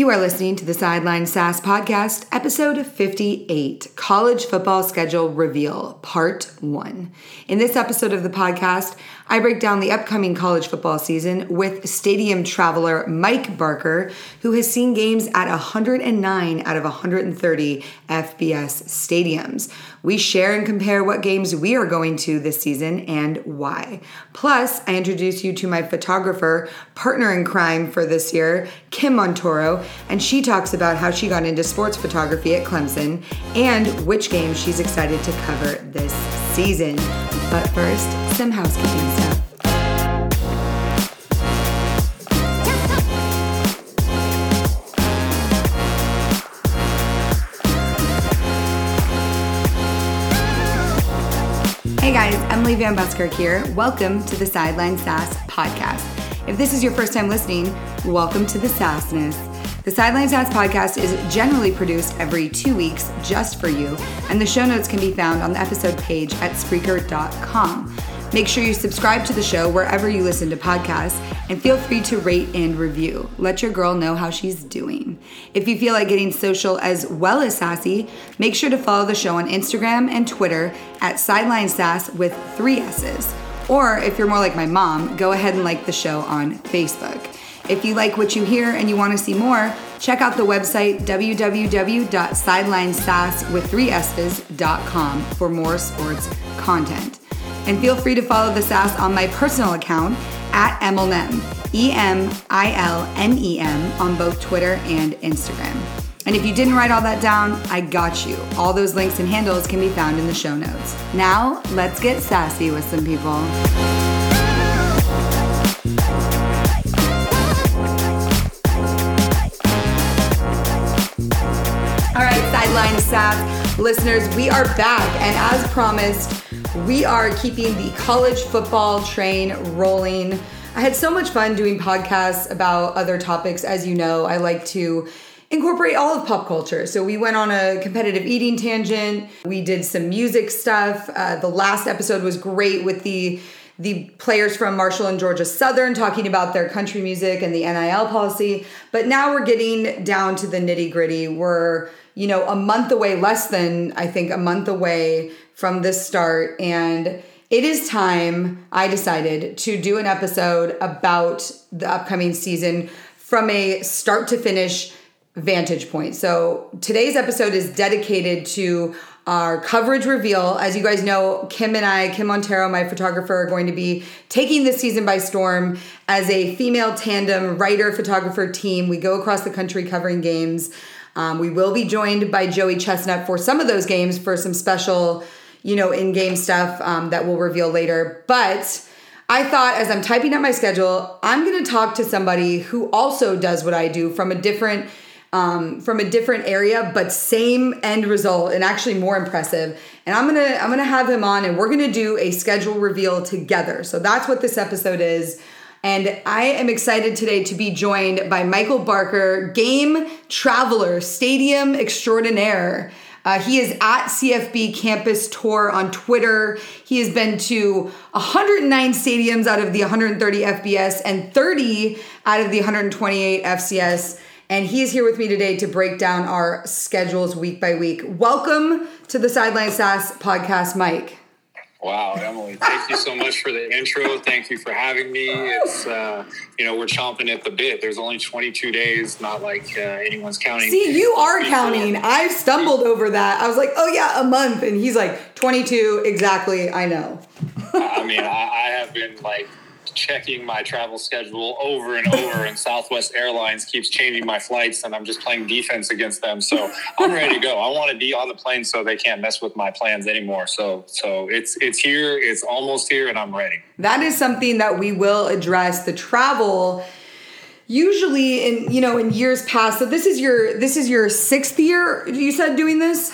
You are listening to the Sideline Sass podcast, episode 58, College Football Schedule Reveal, Part 1. In this episode of the podcast, I break down the upcoming college football season with stadium traveler Mike Barker, who has seen games at 109 out of 130 FBS stadiums. We share and compare what games we are going to this season and why. Plus, I introduce you to my photographer, partner in crime for this year, Kim Montoro, and she talks about how she got into sports photography at Clemson and which games she's excited to cover this season. But first, some housekeeping stuff. Hey guys, Emily Van Buskirk here. Welcome to the Sideline Sass podcast. If this is your first time listening, welcome to the sassness. The Sideline Sass podcast is generally produced every 2 weeks just for you, and the show notes can be found on the episode page at Spreaker.com. Make sure you subscribe to the show wherever you listen to podcasts, and feel free to rate and review. Let your girl know how she's doing. If you feel like getting social as well as sassy, make sure to follow the show on Instagram and Twitter at Sideline Sass with 3 S's. Or if you're more like my mom, go ahead and like the show on Facebook. If you like what you hear and you want to see more, check out the website www.sidelinesasswith3s's.com for more sports content. And feel free to follow the Sass on my personal account at Emilnem, E-M-I-L-N-E-M, on both Twitter and Instagram. And if you didn't write all that down, I got you. All those links and handles can be found in the show notes. Now, let's get sassy with some people. All right, Sideline Sass listeners, we are back, and as promised, we are keeping the college football train rolling. I had so much fun doing podcasts about other topics. As you know, I like to incorporate all of pop culture. So we went on a competitive eating tangent. We did some music stuff. The last episode was great with the players from Marshall and Georgia Southern talking about their country music and the NIL policy. But now we're getting down to the nitty gritty. We're, you know, a month away, less than, I think, a month away from this start. And it is time, I decided, to do an episode about the upcoming season from a start to finish vantage point. So today's episode is dedicated to our coverage reveal. As you guys know, Kim and I, Kim Montoro, my photographer, are going to be taking this season by storm as a female tandem writer-photographer team. We go across the country covering games. We will be joined by Joey Chestnut for some of those games for some special, you know, in-game stuff that we'll reveal later. But I thought, as I'm typing up my schedule, I'm going to talk to somebody who also does what I do from a different area, but same end result, and actually more impressive. And I'm gonna have him on, and we're gonna do a schedule reveal together. So that's what this episode is. And I am excited today to be joined by Michael Barker, game traveler, stadium extraordinaire. He is at CFB Campus Tour on Twitter. He has been to 109 stadiums out of the 130 FBS and 30 out of the 128 FCS. And he is here with me today to break down our schedules week by week. Welcome to the Sideline Sass podcast, Mike. Wow, Emily, thank you so much for the intro. Thank you for having me. It's, we're chomping at the bit. There's only 22 days, not like anyone's counting. See, you are counting. I stumbled over that. I was like, oh yeah, a month. And he's like, 22, exactly, I know. I mean, I have been like checking my travel schedule over and over, and Southwest Airlines keeps changing my flights, and I'm just playing defense against them. So I'm ready to go. I want to be on the plane so they can't mess with my plans anymore. So it's here, it's almost here, and I'm ready. That is something that we will address, the travel. Usually in years past, so this is your 6th year, you said, doing this?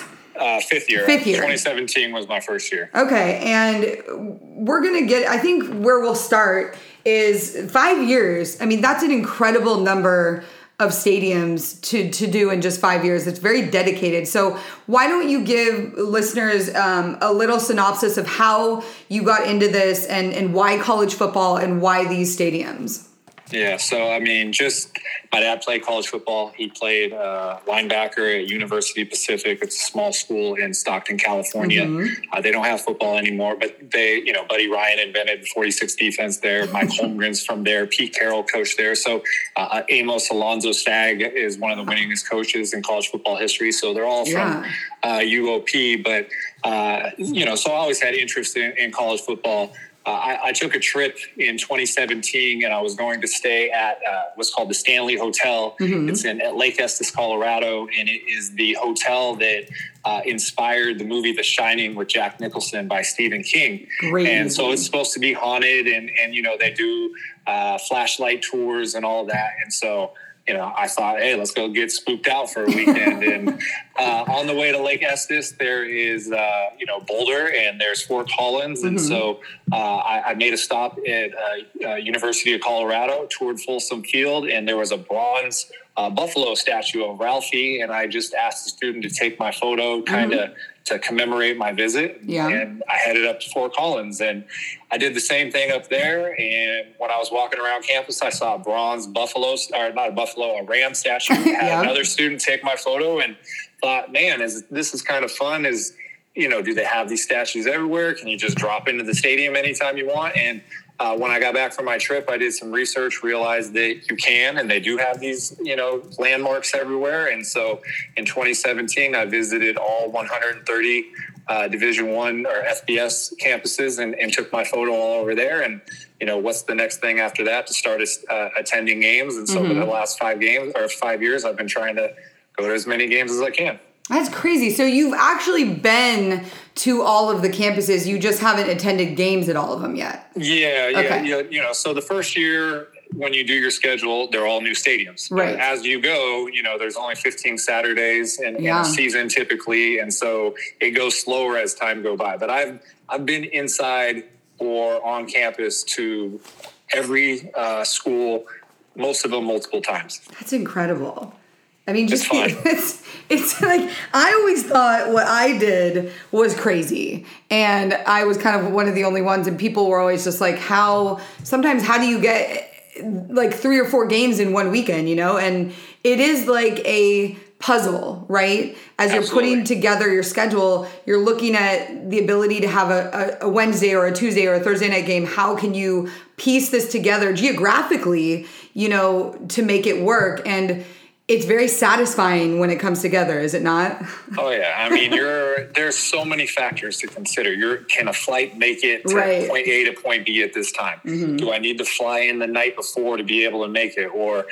Fifth year. 2017 was my first year. Okay, and we're going to get, I think where we'll start is 5 years. I mean, that's an incredible number of stadiums to do in just 5 years. It's very dedicated. So why don't you give listeners a little synopsis of how you got into this and why college football and why these stadiums? Yeah, so, I mean, just my dad played college football. He played linebacker at University Pacific. It's a small school in Stockton, California. Mm-hmm. They don't have football anymore, but they, you know, Buddy Ryan invented 46 defense there. Mike Holmgren's from there. Pete Carroll coached there. So Amos Alonzo Stagg is one of the winningest coaches in college football history. So they're all from UOP. But, you know, so I always had interest in college football. I took a trip in 2017, and I was going to stay at what's called the Stanley Hotel. Mm-hmm. It's in at Lake Estes, Colorado, and it is the hotel that inspired the movie The Shining with Jack Nicholson by Stephen King. Great. And so it's supposed to be haunted, and you know, they do flashlight tours and all that. And so, you know, I thought, hey, let's go get spooked out for a weekend. And on the way to Lake Estes, there is, you know, Boulder, and there's Fort Collins. Mm-hmm. And so I made a stop at University of Colorado, toured Folsom Field, and there was a bronze buffalo statue of Ralphie. And I just asked the student to take my photo, kind of to commemorate my visit. Yeah. And I headed up to Fort Collins, and I did the same thing up there. And when I was walking around campus, I saw a bronze buffalo, or not a buffalo, a ram statue. I had another student take my photo and thought, man, this is kind of fun. Is, you know, do they have these statues everywhere? Can you just drop into the stadium anytime you want? And when I got back from my trip, I did some research, realized that you can, and they do have these, you know, landmarks everywhere. And so in 2017, I visited all 130 Division I or FBS campuses and took my photo all over there. And, you know, what's the next thing after that? To start attending games. And so for the last 5 years, I've been trying to go to as many games as I can. That's crazy. So you've actually been to all of the campuses. You just haven't attended games at all of them yet. Yeah. Okay. You know, so the first year when you do your schedule, they're all new stadiums. Right. But as you go, you know, there's only 15 Saturdays in a season typically. And so it goes slower as time go by. But I've been inside or on campus to every school, most of them multiple times. That's incredible. I mean, just it's like, I always thought what I did was crazy, and I was kind of one of the only ones, and people were always just like, how do you get like 3 or 4 games in one weekend, you know? And it is like a puzzle, right? As you're putting together your schedule, you're looking at the ability to have a Wednesday or a Tuesday or a Thursday night game. How can you piece this together geographically, you know, to make it work? And it's very satisfying when it comes together, is it not? Oh, yeah. I mean, there's so many factors to consider. Can a flight make it to point A to point B at this time? Mm-hmm. Do I need to fly in the night before to be able to make it? Or,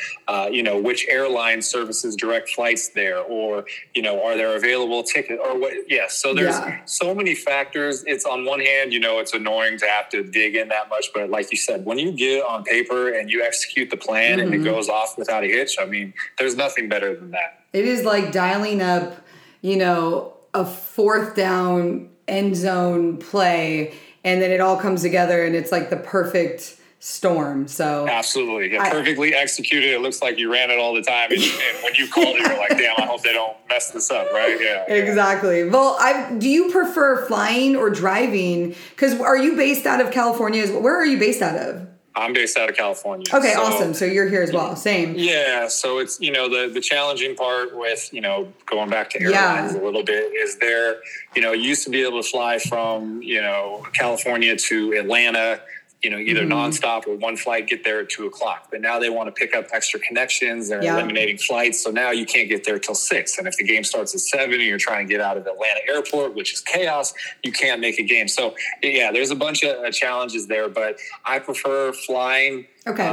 you know, which airline services direct flights there? Or, you know, are there available tickets? Or what? Yeah, so there's so many factors. It's on one hand, you know, it's annoying to have to dig in that much. But like you said, when you get on paper and you execute the plan and it goes off without a hitch, I mean, there's nothing better than that. It is like dialing up, you know, a 4th down end zone play, and then it all comes together, and it's like the perfect storm. So absolutely, perfectly executed. It looks like you ran it all the time, and when you called it, you're like, damn, I hope they don't mess this up, right? Yeah, exactly. Well, do you prefer flying or driving? Because are you based out of California? Where are you based out of? I'm based out of California. Okay, so, awesome. So you're here as well. Same. Yeah. So it's, you know, the challenging part with, you know, going back to airlines a little bit is there, you know, used to be able to fly from, you know, California to Atlanta, you know, either nonstop or one flight, get there at 2:00. But now they want to pick up extra connections. They're eliminating flights. So now you can't get there till 6. And if the game starts at 7 and you're trying to get out of Atlanta airport, which is chaos, you can't make a game. So yeah, there's a bunch of challenges there, but I prefer flying. Okay.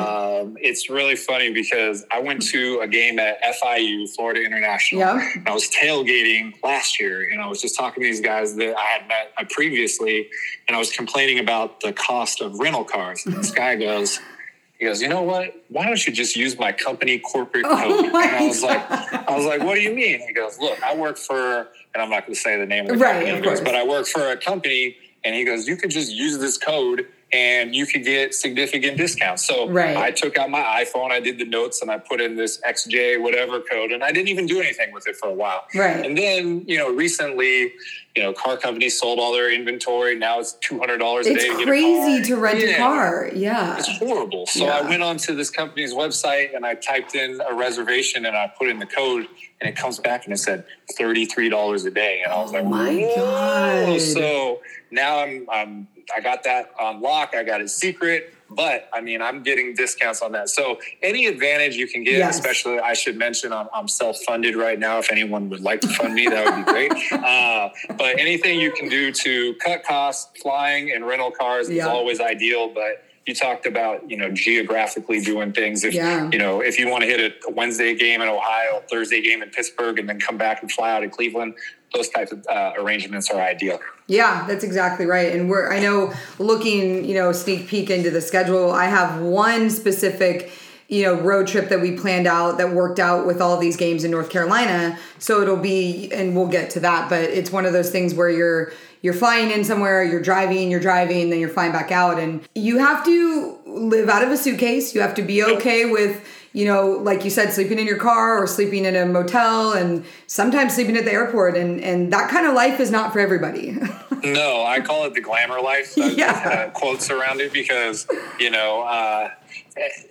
It's really funny because I went to a game at FIU, Florida International. Yep. And I was tailgating last year, and I was just talking to these guys that I had met previously, and I was complaining about the cost of rental cars. And this guy goes, you know what? Why don't you just use my company corporate code? And I was like, what do you mean? He goes, look, I work for, and I'm not going to say the name of the company, but I work for a company. And he goes, you can just use this code and you could get significant discounts. So right. I took out my iPhone, I did the notes, and I put in this XJ whatever code, and I didn't even do anything with it for a while. Right. And then, recently, car companies sold all their inventory. Now it's $200 a day. It's crazy to rent a car. Yeah. It's horrible. So I went onto this company's website and I typed in a reservation and I put in the code and it comes back and it said $33 a day. And I was like, my God. So now I got that on lock. I got it secret. But, I'm getting discounts on that. So any advantage you can get, especially, I should mention, I'm self-funded right now. If anyone would like to fund me, that would be great. But anything you can do to cut costs, flying and rental cars is always ideal. But you talked about, geographically doing things. If, if you want to hit a Wednesday game in Ohio, Thursday game in Pittsburgh, and then come back and fly out to Cleveland, those types of arrangements are ideal. Yeah, that's exactly right. And I know looking, sneak peek into the schedule, I have one specific, road trip that we planned out that worked out with all these games in North Carolina. So it'll be, and we'll get to that, but it's one of those things where you're flying in somewhere, you're driving, then you're flying back out. And you have to live out of a suitcase. You have to be okay with, like you said, sleeping in your car or sleeping in a motel and sometimes sleeping at the airport. And that kind of life is not for everybody. No, I call it the glamour life. Quotes around it because,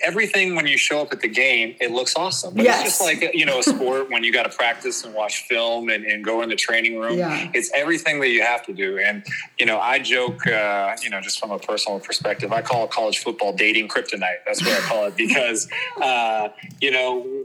everything when you show up at the game, it looks awesome. But it's just like, a sport when you got to practice and watch film and go in the training room. Yeah. It's everything that you have to do. And, I joke, just from a personal perspective, I call college football dating kryptonite. That's what I call it because,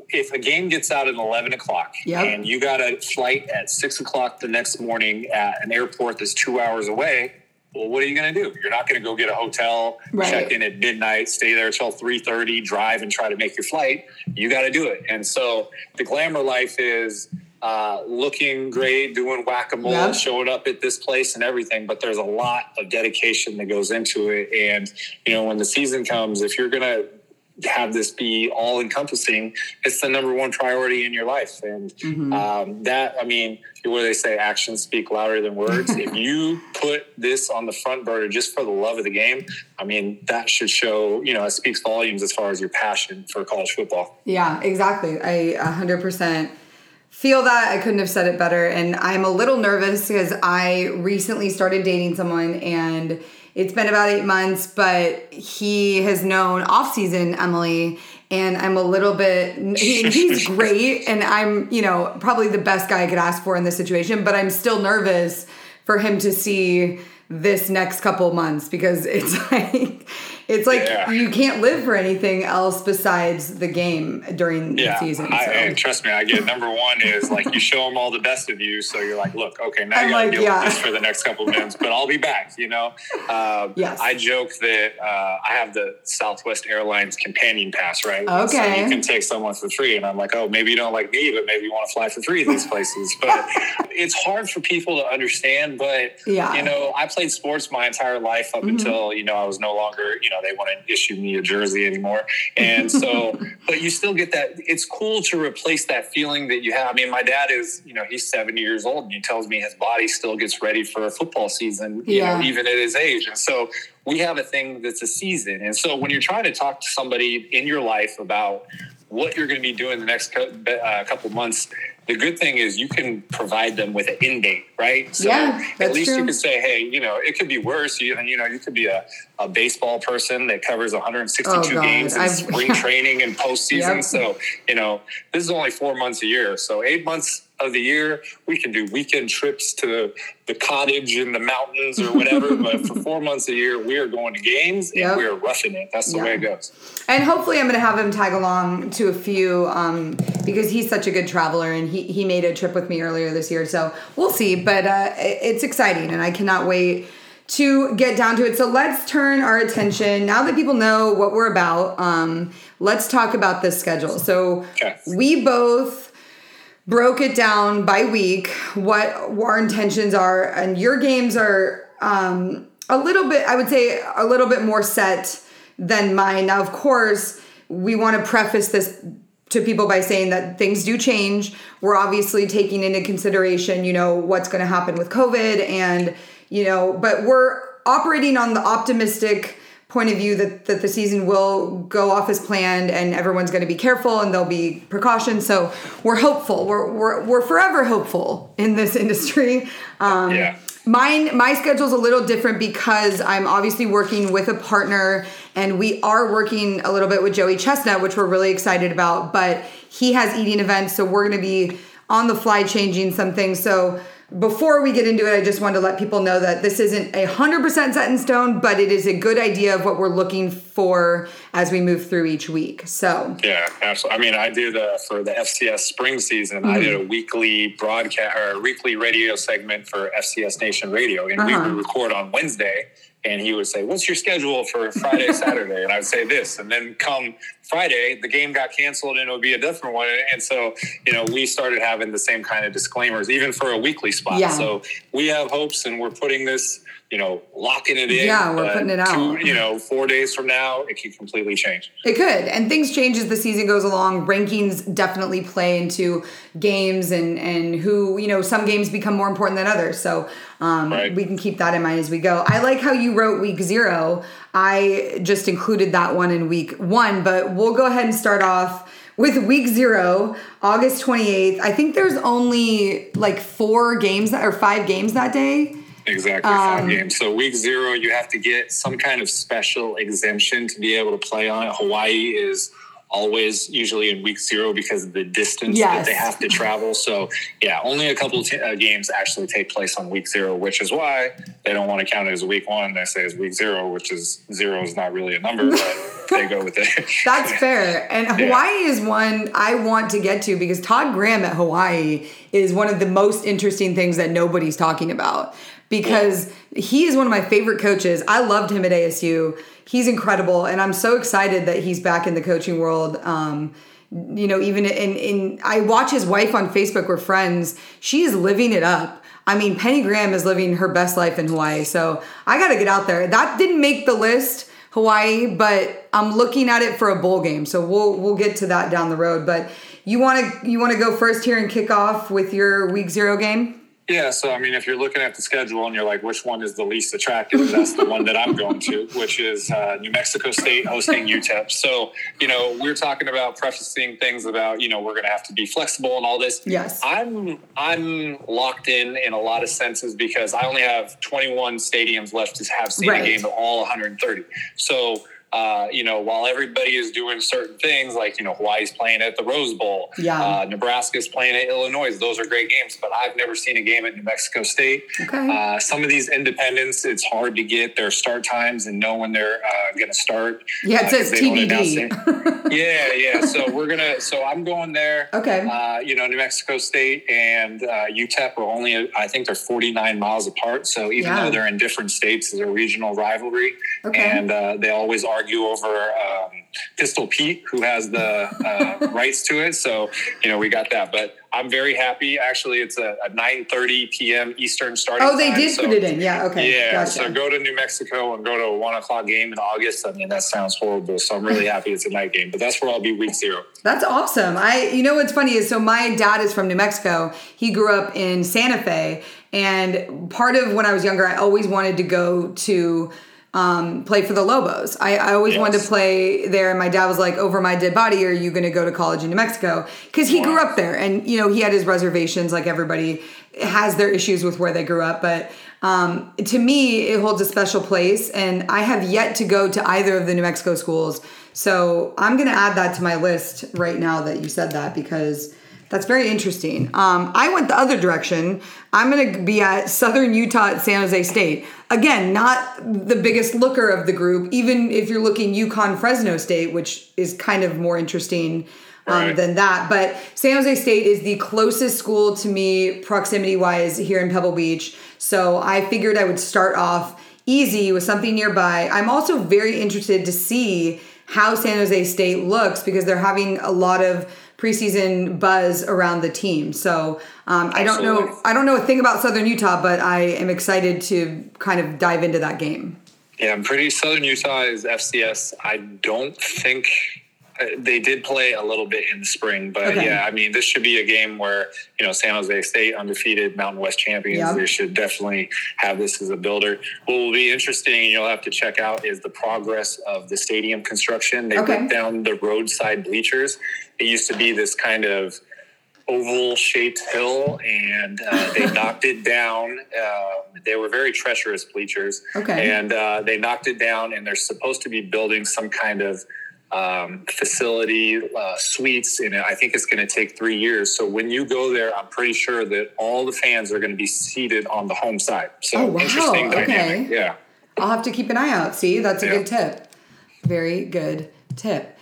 if a game gets out at 11 o'clock and you got a flight at 6 o'clock the next morning at an airport that's 2 hours away, well, what are you going to do? You're not going to go get a hotel, check in at midnight, stay there till 3:30, drive and try to make your flight. You got to do it. And so the glamour life is looking great, doing whack-a-mole, showing up at this place and everything. But there's a lot of dedication that goes into it. And, when the season comes, if you're going to have this be all-encompassing, it's the number one priority in your life. And what do they say? Actions speak louder than words. If you put this on the front burner just for the love of the game, that should show, it speaks volumes as far as your passion for college football. Yeah, exactly. I 100% feel that. I couldn't have said it better. And I'm a little nervous because I recently started dating someone and it's been about 8 months, but he has known off-season Emily, and I'm a little bit – he's great, and I'm, probably the best guy I could ask for in this situation, but I'm still nervous for him to see this next couple months because it's like you can't live for anything else besides the game during the season. And trust me, I get it. Number one is like you show them all the best of you. So you're like, look, okay, now you got to deal with this for the next couple of minutes, but I'll be back, I joke that I have the Southwest Airlines companion pass, right? Okay. So you can take someone for free. And I'm like, oh, maybe you don't like me, but maybe you want to fly for free of these places. But it's hard for people to understand. But, I played sports my entire life up until, I was no longer, they wouldn't issue me a jersey anymore. And so, but you still get that. It's cool to replace that feeling that you have. My dad is, he's 70 years old and he tells me his body still gets ready for a football season, even at his age. And so we have a thing that's a season. And so when you're trying to talk to somebody in your life about what you're going to be doing the next couple months, the good thing is you can provide them with an end date, right? So at least true. You can say, hey, it could be worse. You could be a baseball person that covers 162 games in spring training and postseason. Yep. So, this is only 4 months a year. So 8 months of the year, we can do weekend trips to the cottage in the mountains or whatever. But for 4 months a year, we are going to games and we are rushing it. That's the way it goes. And hopefully, I'm going to have him tag along to a few because he's such a good traveler and he made a trip with me earlier this year. So we'll see. But it's exciting and I cannot wait to get down to it. So let's turn our attention, now that people know what we're about, let's talk about this schedule. So we both broke it down by week, what our intentions are. And your games are a little bit more set than mine. Now, of course, we want to preface this to people by saying that things do change. We're obviously taking into consideration, what's going to happen with COVID. And, but we're operating on the optimistic point of view that the season will go off as planned and everyone's going to be careful and there'll be precautions. So we're hopeful. We're forever hopeful in this industry. Yeah. My schedule's a little different because I'm obviously working with a partner, and we are working a little bit with Joey Chestnut, which we're really excited about, but he has eating events. So we're going to be on the fly changing some things. So before we get into it, I just wanted to let people know that this isn't 100% set in stone, but it is a good idea of what we're looking for as we move through each week. So yeah, absolutely. I mean, I do for the FCS spring season, mm-hmm. I did a weekly broadcast or a weekly radio segment for FCS Nation Radio, and we would record on Wednesday. And he would say, "What's your schedule for Friday, Saturday?" And I would say this. And then come Friday, the game got canceled and it would be a different one. And so, we started having the same kind of disclaimers, even for a weekly spot. Yeah. So we have hopes, and we're putting this, locking it in. Yeah, we're putting it out. 4 days from now, it could completely change. It could. And things change as the season goes along. Rankings definitely play into games and who, some games become more important than others. So we can keep that in mind as we go. I like how you wrote week 0. I just included that one in week 1, but we'll go ahead and start off with week 0, August 28th. I think there's only 5 games that day. Exactly, 5 games. So week 0, you have to get some kind of special exemption to be able to play on it. Hawaii is always usually in week 0 because of the distance that they have to travel. So, yeah, only a couple of games actually take place on week 0, which is why they don't want to count it as week 1. They say it's week 0, which is 0 is not really a number, but they go with it. That's fair. And Hawaii is one I want to get to because Todd Graham at Hawaii is one of the most interesting things that nobody's talking about. Because he is one of my favorite coaches. I loved him at ASU. He's incredible, and I'm so excited that he's back in the coaching world. I watch his wife on Facebook. We're friends. She is living it up. I mean, Penny Graham is living her best life in Hawaii. So I got to get out there. That didn't make the list, Hawaii, but I'm looking at it for a bowl game. So we'll get to that down the road. But you want to go first here and kick off with your week 0 game? Yeah, so, I mean, if you're looking at the schedule and you're like, which one is the least attractive, that's the one that I'm going to, which is New Mexico State hosting UTEP. So, we're talking about prefacing things about, we're going to have to be flexible and all this. Yes. I'm locked in a lot of senses because I only have 21 stadiums left to have seen a game of all 130. So, while everybody is doing certain things, Hawaii's playing at the Rose Bowl, Nebraska's playing at Illinois, those are great games, but I've never seen a game at New Mexico State. Okay. Some of these independents, it's hard to get their start times and know when they're going to start. Yeah, it says TBD. So I'm going there. Okay. New Mexico State and UTEP are only, I think they're 49 miles apart, so even though they're in different states, it's a regional rivalry, and they always are argue over Pistol Pete, who has the rights to it. So, we got that. But I'm very happy. Actually, it's a 9:30 p.m. Eastern starting time. Oh, they did put it in. Yeah, okay. Yeah, gotcha. So go to New Mexico and go to a 1:00 game in August. I mean, that sounds horrible. So I'm really happy it's a night game. But that's where I'll be week 0. That's awesome. What's funny is, so my dad is from New Mexico. He grew up in Santa Fe. And part of when I was younger, I always wanted to go to play for the Lobos. I always wanted to play there. And my dad was like, over my dead body, are you going to go to college in New Mexico? Because he grew up there. And, he had his reservations, like everybody has their issues with where they grew up. But to me, it holds a special place. And I have yet to go to either of the New Mexico schools. So I'm going to add that to my list right now that you said that, because that's very interesting. I went the other direction. I'm going to be at Southern Utah at San Jose State. Again, not the biggest looker of the group, even if you're looking UConn-Fresno State, which is kind of more interesting than that. But San Jose State is the closest school to me proximity-wise here in Pebble Beach. So I figured I would start off easy with something nearby. I'm also very interested to see how San Jose State looks because they're having a lot of preseason buzz around the team. So I don't know a thing about Southern Utah, but I am excited to kind of dive into that game. Yeah, Southern Utah is FCS. I don't think They did play a little bit in the spring, but yeah, I mean, this should be a game where, you know, San Jose State undefeated Mountain West champions. Yep. They should definitely have this as a builder. What will be interesting, and you'll have to check out, is the progress of the stadium construction. They put down the roadside bleachers. It used to be this kind of oval-shaped hill, and they knocked it down. They were very treacherous bleachers, and they knocked it down, and they're supposed to be building some kind of facility, suites, and I think it's going to take 3 years. So when you go there, I'm pretty sure that all the fans are going to be seated on the home side. So interesting dynamic. Yeah. I'll have to keep an eye out. See, that's a good tip. Very good tip.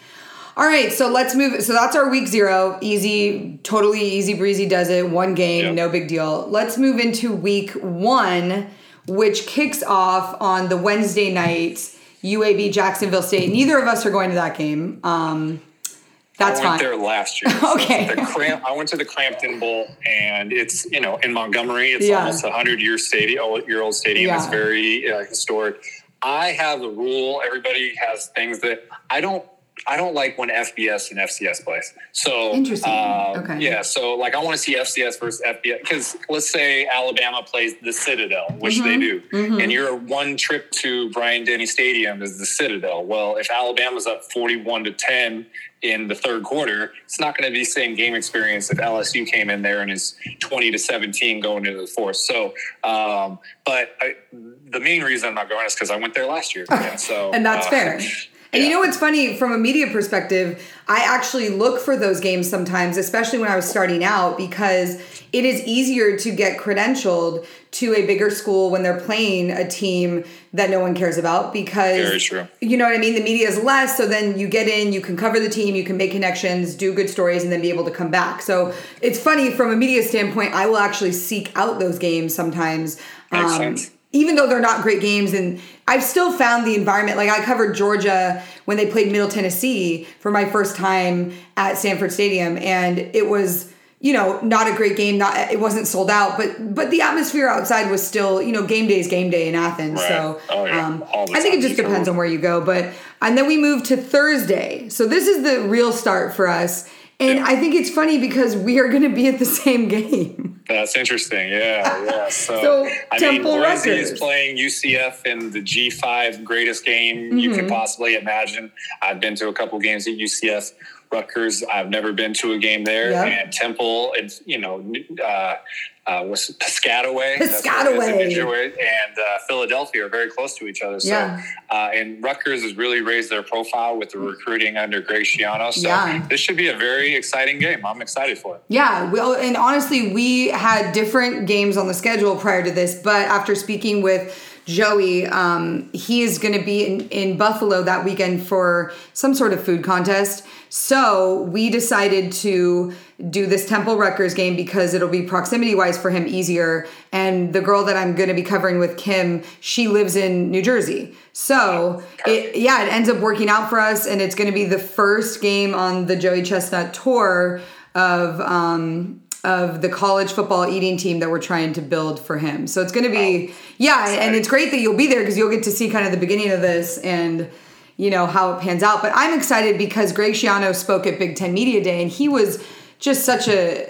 All right, so let's move. So that's our week zero. Easy, totally easy breezy does it. One game, no big deal. Let's move into week one, which kicks off on the Wednesday night. UAB, Jacksonville State. Neither of us are going to that game. That's fine. I went there last year. I went to the Crampton Bowl, and it's, you know, in Montgomery. It's almost a 100-year stadium, It's very historic. I have a rule. Everybody has things that I don't like when FBS and FCS plays. So interesting. Yeah, so like I want to see FCS versus FBS, because let's say Alabama plays the Citadel, which they do, and your one trip to Bryant-Denny Stadium is the Citadel. Well, if Alabama's up 41-10 in the third quarter, it's not going to be the same game experience if LSU came in there and is 20-17 going into the fourth. So, the main reason I'm not going is because I went there last year. Okay. So, and that's fair. And you know what's funny? From a media perspective, I actually look for those games sometimes, especially when I was starting out, because it is easier to get credentialed to a bigger school when they're playing a team that no one cares about, because, you know what I mean? The media is less. So then you get in, you can cover the team, you can make connections, do good stories, and then be able to come back. So it's funny, from a media standpoint, I will actually seek out those games sometimes. Makes sense. Even though they're not great games, and I've still found the environment. Like, I covered Georgia when they played Middle Tennessee for my first time at Sanford Stadium, and it was, you know, not a great game. It wasn't sold out, but the atmosphere outside was still, you know, game day is game day in Athens. Right. So I think it just depends on where you go. And then we move to Thursday. So this is the real start for us. And I think it's funny because we are going to be at the same game. That's interesting. Yeah. So Temple, Rutgers is playing UCF in the G5 greatest game you can possibly imagine. I've been to a couple games at UCF. Rutgers, I've never been to a game there. And Temple, it's, you know, was Piscataway. And Philadelphia are very close to each other. So, and Rutgers has really raised their profile with the recruiting under Greg Schiano. So this should be a very exciting game. I'm excited for it. Yeah. Well, and honestly, we had different games on the schedule prior to this, but after speaking with Joey, he is going to be in Buffalo that weekend for some sort of food contest. So we decided to do this Temple Rutgers game because it'll be proximity-wise for him easier. And the girl that I'm going to be covering with, Kim, she lives in New Jersey. So, it ends up working out for us. And it's going to be the first game on the Joey Chestnut tour of the college football eating team that we're trying to build for him. So it's going to be, and it's great that you'll be there because you'll get to see kind of the beginning of this and, you know, how it pans out. But I'm excited because Greg Schiano spoke at Big Ten Media Day, and he was just such an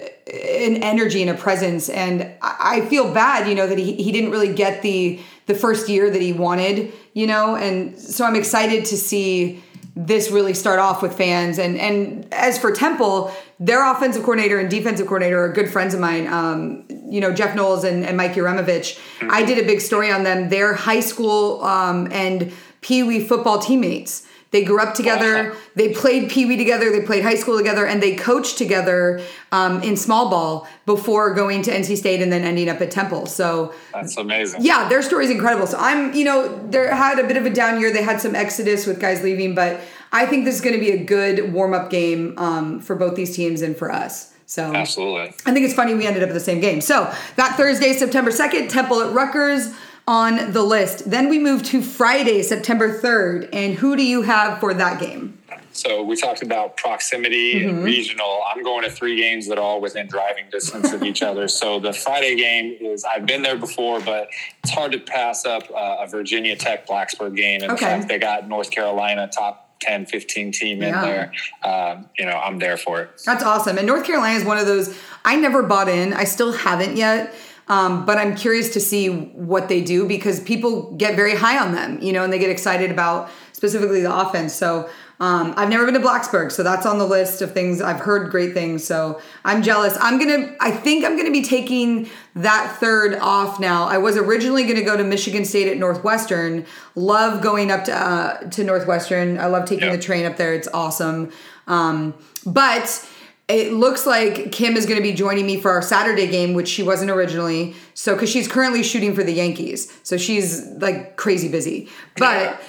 energy and a presence. And I feel bad, you know, that he didn't really get the first year that he wanted, you know. And so I'm excited to see this really start off with fans. And as for Temple, their offensive coordinator and defensive coordinator are good friends of mine, you know, Jeff Knowles and Mike Uremovich. I did a big story on them. They're high school and Pee-wee football teammates. They grew up together. They played Pee-wee together. They played high school together. And they coached together in small ball before going to NC State and then ending up at Temple. So that's amazing. Yeah, their story is incredible. So I'm, you know, they had a bit of a down year. They had some exodus with guys leaving. But I think this is going to be a good warm-up game for both these teams and for us. So absolutely. I think it's funny we ended up at the same game. So that Thursday, September 2nd, Temple at Rutgers on the list. Then we move to Friday, September 3rd. And who do you have for that game? So we talked about proximity and regional. I'm going to three games that are all within driving distance of each other. So the Friday game is, I've been there before, but it's hard to pass up a Virginia Tech Blacksburg game. In fact, they got North Carolina top 10, 15 team in there, I'm there for it. That's awesome. And North Carolina is one of those, I never bought in. I still haven't yet. But I'm curious to see what they do because people get very high on them, and they get excited about specifically the offense. So I've never been to Blacksburg, so that's on the list of things. I've heard great things, so I'm jealous. I think I'm going to be taking that third off now. I was originally going to go to Michigan State at Northwestern. Love going up to Northwestern. I love taking the train up there. It's awesome. But it looks like Kim is going to be joining me for our Saturday game, which she wasn't originally. So, because she's currently shooting for the Yankees. So she's like crazy busy. But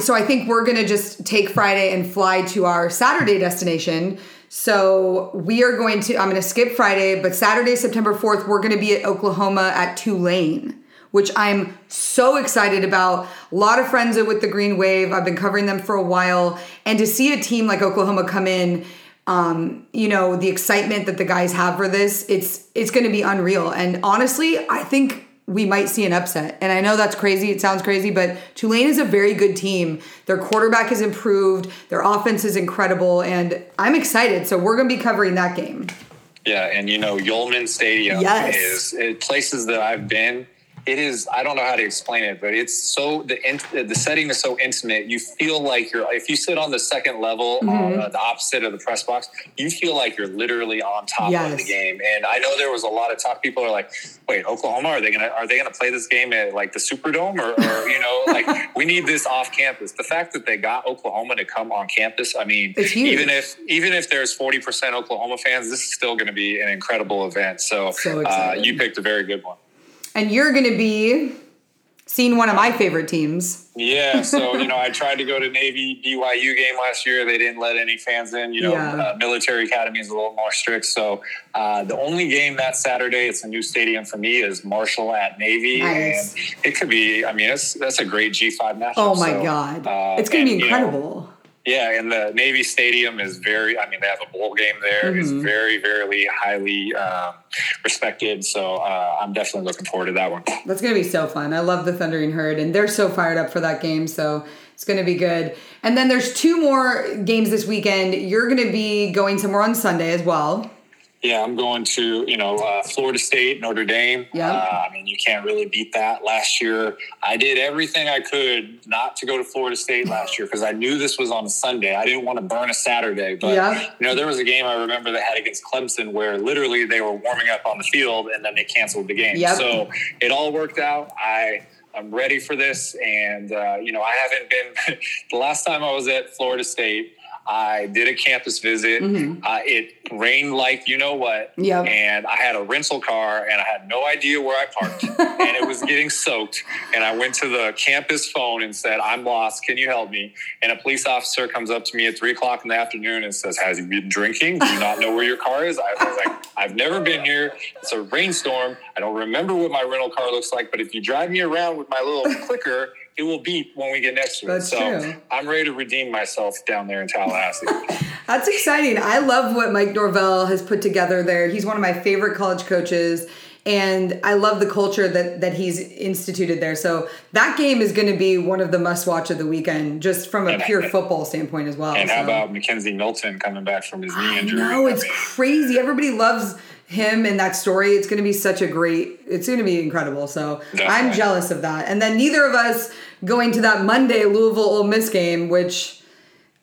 so I think we're going to just take Friday and fly to our Saturday destination. So I'm going to skip Friday, but Saturday, September 4th, we're going to be at Oklahoma at Tulane, which I'm so excited about. A lot of friends with the Green Wave. I've been covering them for a while. And to see a team like Oklahoma come in, the excitement that the guys have for this, it's going to be unreal. And honestly, I think we might see an upset. And I know that's crazy. It sounds crazy, but Tulane is a very good team. Their quarterback is improved. Their offense is incredible. And I'm excited. So we're going to be covering that game. Yeah. And Yulman Stadium is places that I've been. It is, I don't know how to explain it, but it's so, the setting is so intimate. You feel like if you sit on the second level, on the opposite of the press box, you feel like you're literally on top of the game. And I know there was a lot of talk. People are like, wait, Oklahoma, are they going to play this game at like the Superdome or we need this off campus. The fact that they got Oklahoma to come on campus, I mean, it's huge. Even if there's 40% Oklahoma fans, this is still going to be an incredible event. So you picked a very good one. And you're going to be seeing one of my favorite teams. Yeah, so, I tried to go to Navy BYU game last year. They didn't let any fans in. Military Academy is a little more strict. So the only game that Saturday, it's a new stadium for me, is Marshall at Navy. Nice. And it could be, that's a great G5 matchup. Oh, my God. It's going to be incredible. Yeah, and the Navy Stadium is they have a bowl game there. Mm-hmm. It's very, very highly respected. So I'm definitely looking forward to that one. That's going to be so fun. I love the Thundering Herd, and they're so fired up for that game. So it's going to be good. And then there's two more games this weekend. You're going to be going somewhere on Sunday as well. Yeah, I'm going to, Florida State, Notre Dame. Yeah. You can't really beat that. Last year, I did everything I could not to go to Florida State last year because I knew this was on a Sunday. I didn't want to burn a Saturday. But, there was a game I remember they had against Clemson where literally they were warming up on the field and then they canceled the game. Yep. So it all worked out. I'm ready for this. And, I haven't been – the last time I was at Florida State – I did a campus visit. Mm-hmm. It rained like you know what. Yep. And I had a rental car, and I had no idea where I parked. And it was getting soaked. And I went to the campus phone and said, I'm lost. Can you help me? And a police officer comes up to me at 3 o'clock in the afternoon and says, has you been drinking? Do you not know where your car is? I was like, I've never been here. It's a rainstorm. I don't remember what my rental car looks like. But if you drive me around with my little clicker, it will beep when we get next to it. That's so true. I'm ready to redeem myself down there in Tallahassee. That's exciting. I love what Mike Norvell has put together there. He's one of my favorite college coaches, and I love the culture that he's instituted there. So that game is going to be one of the must-watch of the weekend, just from a pure football standpoint as well. And how about Mackenzie Milton coming back from his knee injury? No, it's crazy. Everybody loves him and that story. It's going to be it's going to be incredible. So definitely. I'm jealous of that. And then neither of us going to that Monday Louisville Ole Miss game, which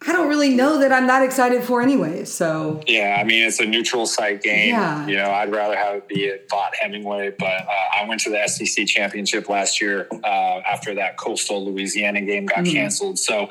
I don't really know that I'm that excited for anyway. So yeah, it's a neutral site game. Yeah. I'd rather have it be at Vaught Hemingway, but I went to the SEC championship last year after that Coastal Louisiana game got canceled. So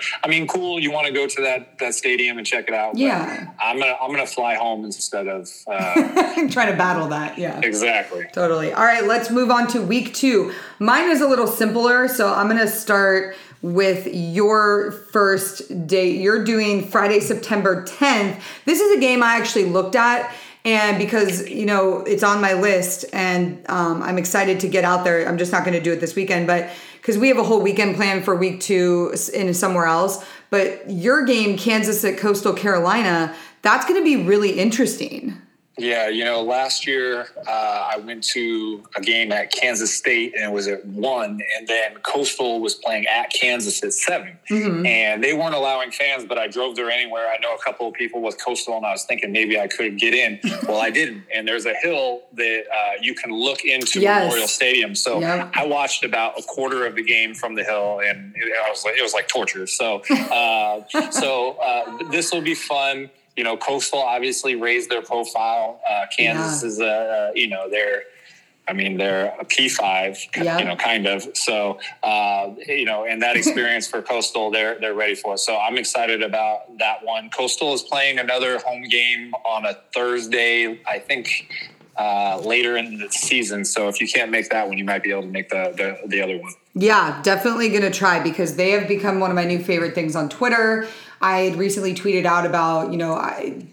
cool. You want to go to that stadium and check it out. Yeah. I'm gonna fly home instead of trying to battle that. Yeah. Exactly. Totally. All right, let's move on to week 2. Mine is a little simpler, so I'm gonna start with your first date. You're doing Friday, September 10th. This is a game I actually looked at, and because, it's on my list, and I'm excited to get out there. I'm just not going to do it this weekend, but because we have a whole weekend planned for week 2 in somewhere else. But your game, Kansas at Coastal Carolina, that's going to be really interesting. Yeah, you know, last year I went to a game at Kansas State and it was at 1:00, and then Coastal was playing at Kansas at 7:00, mm-hmm. and they weren't allowing fans, but I drove there anywhere. I know a couple of people with Coastal, and I was thinking maybe I could get in. Well, I didn't, and there's a hill that you can look into yes. Memorial Stadium. So yep. I watched about a quarter of the game from the hill, and it was like torture. So, this will be fun. You know, Coastal obviously raised their profile. Kansas yeah. is they're a P5, yeah. you know, kind of. So, and that experience for Coastal, they're ready for it. So I'm excited about that one. Coastal is playing another home game on a Thursday, I think, later in the season. So if you can't make that one, you might be able to make the other one. Yeah, definitely going to try, because they have become one of my new favorite things on Twitter. I had recently tweeted out about,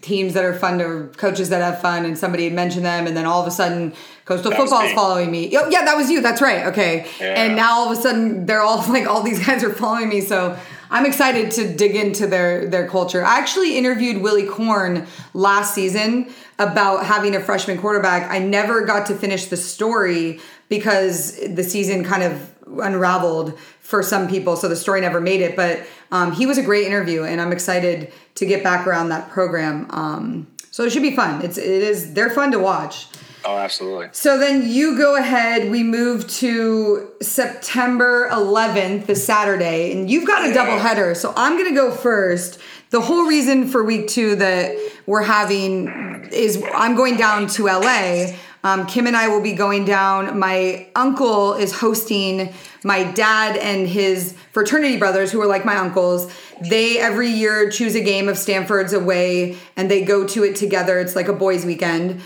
teams that are fun or coaches that have fun, and somebody had mentioned them, and then all of a sudden Coastal Football is following me. Oh, yeah, that was you. That's right. Okay. Yeah. And now all of a sudden they're all like, all these guys are following me. So I'm excited to dig into their culture. I actually interviewed Willie Korn last season about having a freshman quarterback. I never got to finish the story because the season kind of unraveled for some people, so the story never made it, but he was a great interview, and I'm excited to get back around that program. So it should be fun. They're fun to watch. Oh, absolutely. So then you go ahead, we move to September 11th, the Saturday, and you've got a doubleheader, so I'm going to go first. The whole reason for week 2 that we're having is I'm going down to LA. Kim and I will be going down. My uncle is hosting. My dad and his fraternity brothers, who are like my uncles, they every year choose a game of Stanford's away, and they go to it together. It's like a boys' weekend.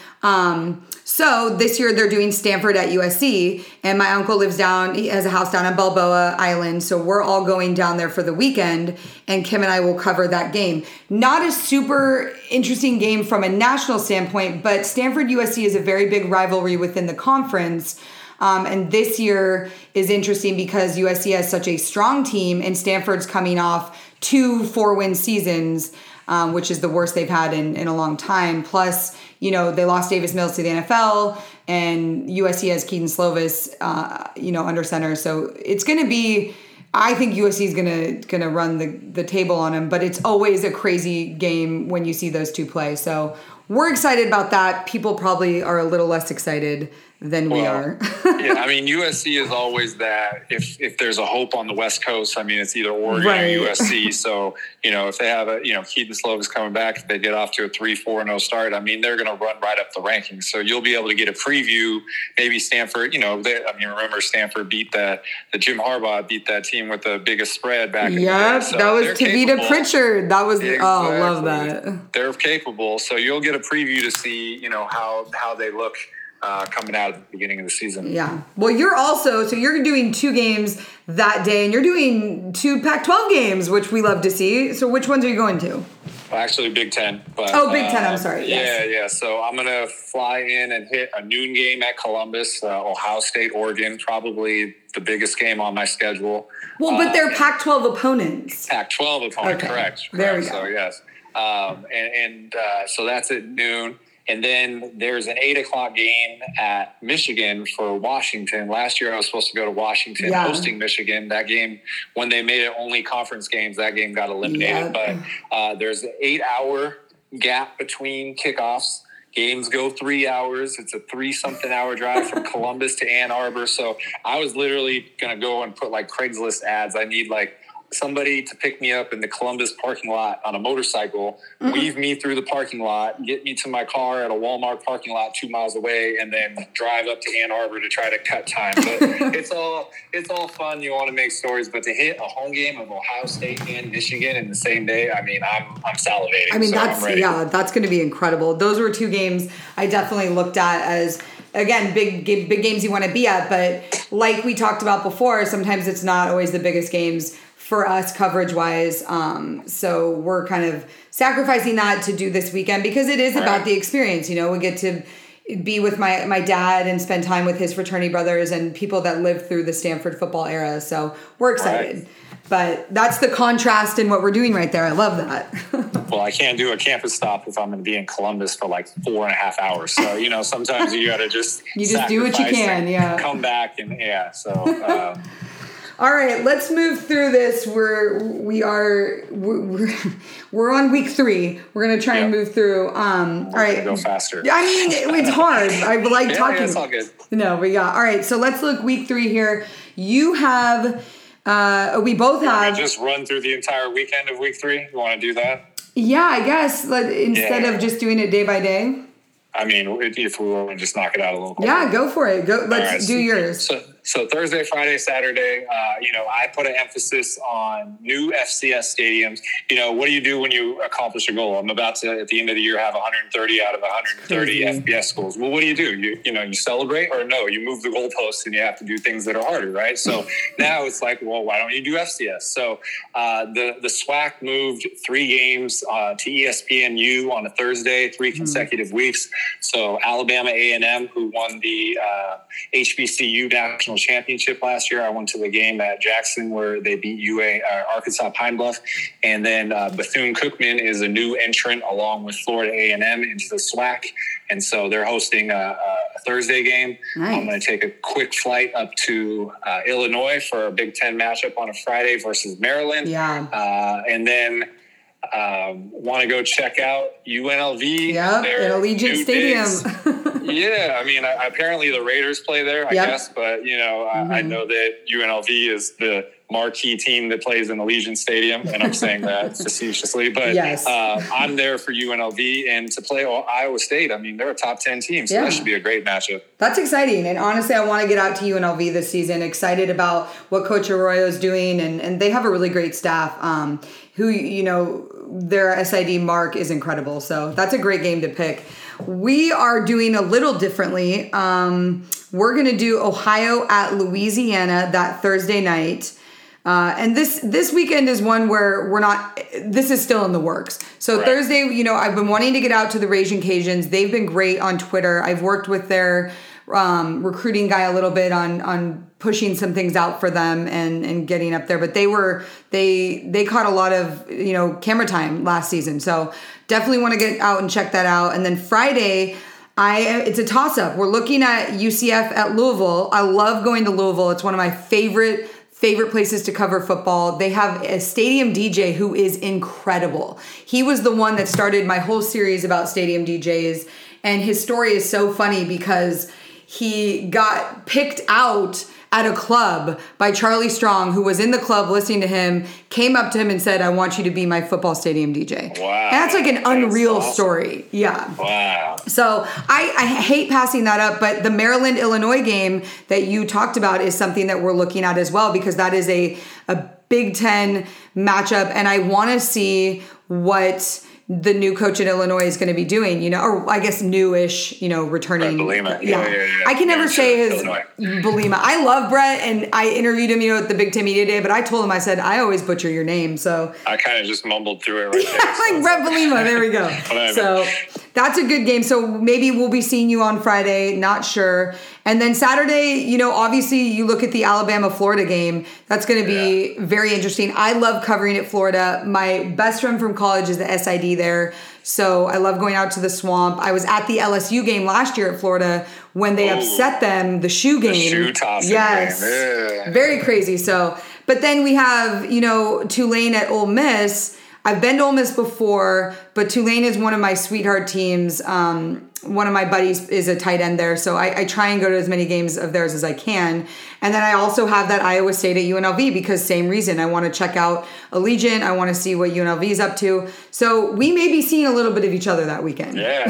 So this year they're doing Stanford at USC, and my uncle lives down. He has a house down on Balboa Island, so we're all going down there for the weekend, and Kim and I will cover that game. Not a super interesting game from a national standpoint, but Stanford-USC is a very big rivalry within the conference. And this year is interesting because USC has such a strong team, and Stanford's coming off 2 4-win seasons, which is the worst they've had in a long time. Plus, they lost Davis Mills to the NFL, and USC has Keaton Slovis, under center. So it's going to be, I think USC is going to run the table on them, but it's always a crazy game when you see those two play. So we're excited about that. People probably are a little less excited than we are. Yeah, I mean, USC is always that. If there's a hope on the West Coast, I mean, it's either Oregon right. or USC. So, if they have Keaton Slovis coming back, if they get off to a 3-4-0 start, I mean, they're going to run right up the rankings. So you'll be able to get a preview. Maybe Stanford, remember Stanford beat Jim Harbaugh beat that team with the biggest spread back in the day. So that was Tavita Pritchard. That was, exactly. Oh, I love that. They're capable. So you'll get a preview to see, how they look coming out at the beginning of the season. Yeah. Well, you're doing 2 games that day, and you're doing 2 Pac-12 games, which we love to see. So which ones are you going to? Well, actually, Big Ten. But, Big Ten. I'm sorry. Yes. Yeah. So I'm going to fly in and hit a noon game at Columbus, Ohio State, Oregon, probably the biggest game on my schedule. Well, but they're Pac-12 opponents. Pac-12 opponents, okay. Correct. There we go. So, yes. So that's at noon. And then there's an 8:00 game at Michigan for Washington. Last year I was supposed to go to Washington hosting Michigan. That game, when they made it only conference games, that game got eliminated. Yep. But there's an 8-hour gap between kickoffs. Games go 3 hours. It's a 3-something hour drive from Columbus to Ann Arbor. So I was literally going to go and put like Craigslist ads. I need like somebody to pick me up in the Columbus parking lot on a motorcycle, mm-hmm. weave me through the parking lot, get me to my car at a Walmart parking lot 2 miles away, and then drive up to Ann Arbor to try to cut time. But it's all fun. You want to make stories, but to hit a home game of Ohio State and Michigan in the same day, I mean, I'm salivating. I mean, that's going to be incredible. Those were 2 games I definitely looked at as, again, big games you want to be at. But like we talked about before, sometimes it's not always the biggest games for us coverage-wise, so we're kind of sacrificing that to do this weekend because it is about the experience. We get to be with my dad and spend time with his fraternity brothers and people that lived through the Stanford football era, so we're excited. But that's the contrast in what we're doing right there. I love that. Well, I can't do a campus stop if I'm going to be in Columbus for like 4.5 hours. So, you know, sometimes you got to just you just do what you can. Yeah. Come back and yeah. So. All right, let's move through this. We're on week 3. We're gonna try and move through. All right, go faster. I mean, it's hard. I like talking. Yeah, it's all good. No, we got all right. So let's look week 3 here. You have, we both have. Just run through the entire weekend of week 3. You want to do that? Yeah, I guess instead of just doing it day by day. I mean, if we were just knock it out a little bit. Yeah, go for it. Go. Let's do yours. So Thursday, Friday, Saturday, I put an emphasis on new FCS stadiums. You know, what do you do when you accomplish a goal? I'm about to, at the end of the year, have 130 out of 130 FBS schools. Well, what do? You celebrate or no? You move the goalposts and you have to do things that are harder, right? So now it's like, well, why don't you do FCS? So the SWAC moved 3 games to ESPNU on a Thursday, 3 consecutive weeks. So Alabama A&M, who won the HBCU national championship last year, I went to the game at Jackson where they beat Arkansas Pine Bluff, and then Bethune-Cookman is a new entrant along with Florida A&M into the SWAC, and so they're hosting a Thursday game. Nice. I'm going to take a quick flight up to Illinois for a Big Ten matchup on a Friday versus Maryland, and then. Want to go check out UNLV? Yeah, at Allegiant Stadium. Yeah, I mean, apparently the Raiders play there, I guess, but you know, I know that UNLV is the marquee team that plays in Allegiant Stadium, and I'm saying that facetiously, but I'm there for UNLV and to play Iowa State. I mean, they're a top 10 team, so that should be a great matchup. That's exciting, and honestly, I want to get out to UNLV this season. Excited about what Coach Arroyo is doing, and they have a really great staff. Who, you know, their SID Mark is incredible. So that's a great game to pick. We are doing a little differently. We're going to do Ohio at Louisiana that Thursday night. And this weekend is one where we're not, this is still in the works. So right. Thursday, you know, I've been wanting to get out to the Ragin' Cajuns. They've been great on Twitter. I've worked with their recruiting guy a little bit on pushing some things out for them and getting up there, but they caught a lot of, you know, camera time last season. So definitely want to get out and check that out. And then Friday, it's a toss up. We're looking at UCF at Louisville. I love going to Louisville. It's one of my favorite places to cover football. They have a stadium DJ who is incredible. He was the one that started my whole series about stadium DJs. And his story is so funny because he got picked out at a club by Charlie Strong, who was in the club listening to him, came up to him and said, I want you to be my football stadium DJ. Wow. And that's like an unreal story. Yeah. Wow. So I hate passing that up, but the Maryland-Illinois game that you talked about is something that we're looking at as well, because that is a Big Ten matchup, and I want to see what the new coach at Illinois is going to be doing, you know, or I guess newish, you know, returning. Belima. Yeah. I can never say his Belima. I love Brett, and I interviewed him, you know, at the Big Ten Media Day, but I told him, I said, I always butcher your name, so. I kind of just mumbled through it right there. Like Brett Belima, there we go. So that's a good game. So maybe we'll be seeing you on Friday, not sure. And then Saturday, you know, obviously you look at the Alabama-Florida game. That's going to be very interesting. I love covering at Florida. My best friend from college is the SID there. So I love going out to the swamp. I was at the LSU game last year at Florida when they upset them, the shoe game. The shoe tossing game. Yeah. Very crazy. So, but then we have, you know, Tulane at Ole Miss. I've been to Ole Miss before, but Tulane is one of my sweetheart teams. One of my buddies is a tight end there, so I try and go to as many games of theirs as I can. And then I also have that Iowa State at UNLV because same reason. I want to check out Allegiant. I want to see what UNLV is up to. So we may be seeing a little bit of each other that weekend. Yeah.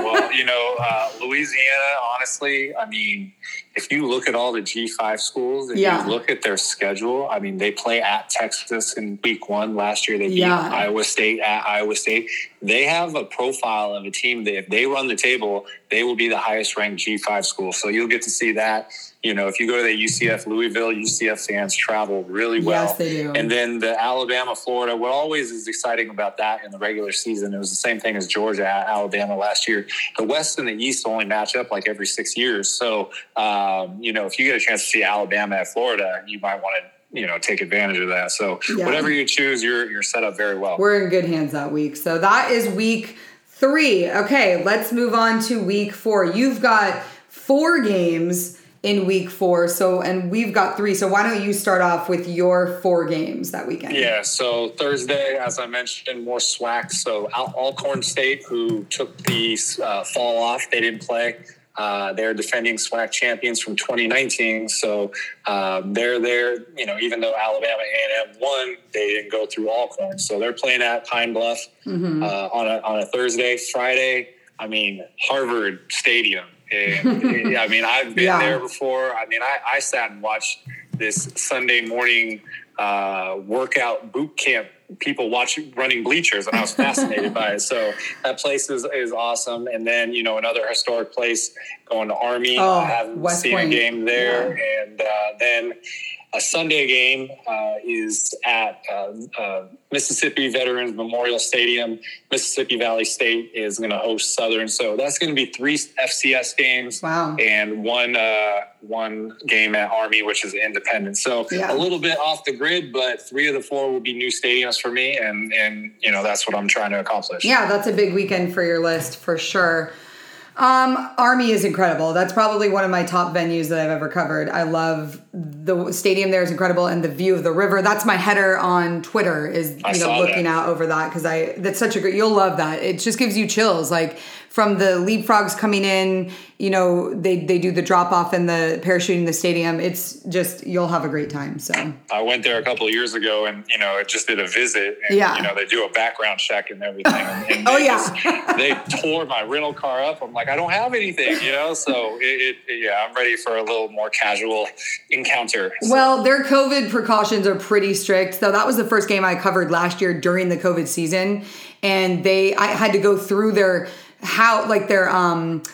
Well, you know, Louisiana, honestly, I mean, if you look at all the G5 schools and you look at their schedule, I mean, they play at Texas in week 1. Last year, they beat Iowa State at Iowa State. They have a profile of a team that if they run the table, they will be the highest ranked G5 school. So you'll get to see that. You know, if you go to the UCF Louisville, UCF fans travel really well. Yes, they do. And then the Alabama, Florida, what always is exciting about that in the regular season, it was the same thing as Georgia at Alabama last year. The West and the East only match up like every 6 years. So, you know, if you get a chance to see Alabama at Florida, you might want to you know, take advantage of that. So whatever you choose, you're set up very well. We're in good hands that week. So that is week 3. Okay, let's move on to week 4. You've got 4 games in week 4. So, and we've got 3. So why don't you start off with your 4 games that weekend? Yeah. So Thursday, as I mentioned, more SWAC. So Alcorn State, who took the fall off, they didn't play. They're defending SWAC champions from 2019. So they're there, you know, even though Alabama A&M won, they didn't go through Alcorn. So they're playing at Pine Bluff on a Thursday. Friday, I mean, Harvard Stadium. I mean, I've been there before. I mean, I sat and watched this Sunday morning workout boot camp, people running bleachers, and I was fascinated by it. So that place is awesome. And then, you know, another historic place, going to Army. I haven't seen a game there. Yeah. And then a Sunday game is at Mississippi Veterans Memorial Stadium. Mississippi Valley State is going to host Southern. So that's going to be 3 FCS games and one game at Army, which is independent. So a little bit off the grid, but 3 of the 4 will be new stadiums for me. And you know, that's what I'm trying to accomplish. Yeah, that's a big weekend for your list for sure. Army is incredible. That's probably one of my top venues that I've ever covered. I love the stadium there is incredible, and the view of the river. That's my header on Twitter is, you know, looking out over that, because that's such a great, you'll love that. It just gives you chills, like from the leapfrogs coming in, you know, they do the drop off and the parachuting in the stadium. It's just, you'll have a great time. So I went there a couple of years ago, and you know, I just did a visit, and you know, they do a background check and everything. And they tore my rental car up. I'm like, I don't have anything, you know? So I'm ready for a little more casual encounter. So. Well, their COVID precautions are pretty strict. So that was the first game I covered last year during the COVID season. And I had to go through their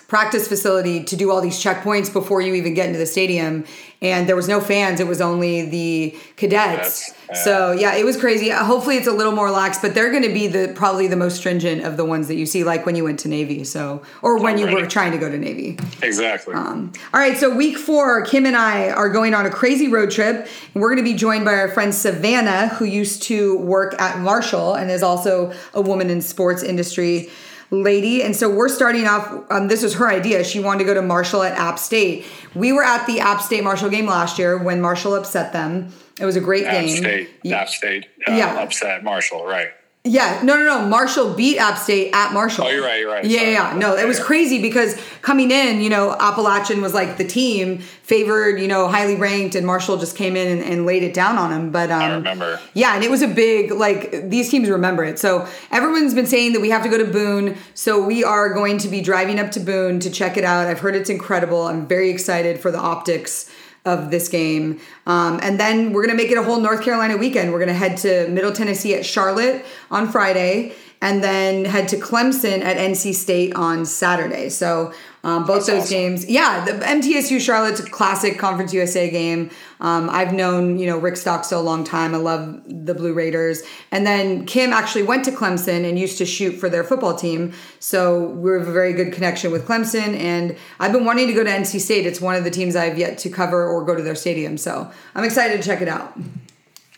practice facility to do all these checkpoints before you even get into the stadium. And there was no fans. It was only the cadets. So yeah, it was crazy. Hopefully it's a little more lax, but they're going to be probably the most stringent of the ones that you see, like when you went to Navy. So, or when you were trying to go to Navy. Exactly. All right. So week 4, Kim and I are going on a crazy road trip, and we're going to be joined by our friend Savannah, who used to work at Marshall and is also a woman in sports industry lady. And so we're starting off, this was her idea. She wanted to go to Marshall at App State. We were at the App State Marshall game last year when Marshall upset them. It was a great game. App State upset Marshall, right? Yeah. No. Marshall beat App State at Marshall. Oh, you're right. Yeah. No, it was crazy because coming in, you know, Appalachian was like the team favored, you know, highly ranked, and Marshall just came in and laid it down on them. But I remember. Yeah. And it was a big, like, these teams remember it. So everyone's been saying that we have to go to Boone. So we are going to be driving up to Boone to check it out. I've heard it's incredible. I'm very excited for the optics of this game. And then we're going to make it a whole North Carolina weekend. We're going to head to Middle Tennessee at Charlotte on Friday, and then head to Clemson at NC State on Saturday. So both those games. Yeah, the MTSU Charlotte's a classic Conference USA game. I've known, you know, Rick Stockstill a long time. I love the Blue Raiders. And then Kim actually went to Clemson and used to shoot for their football team. So we have a very good connection with Clemson. And I've been wanting to go to NC State. It's one of the teams I've yet to cover or go to their stadium. So I'm excited to check it out.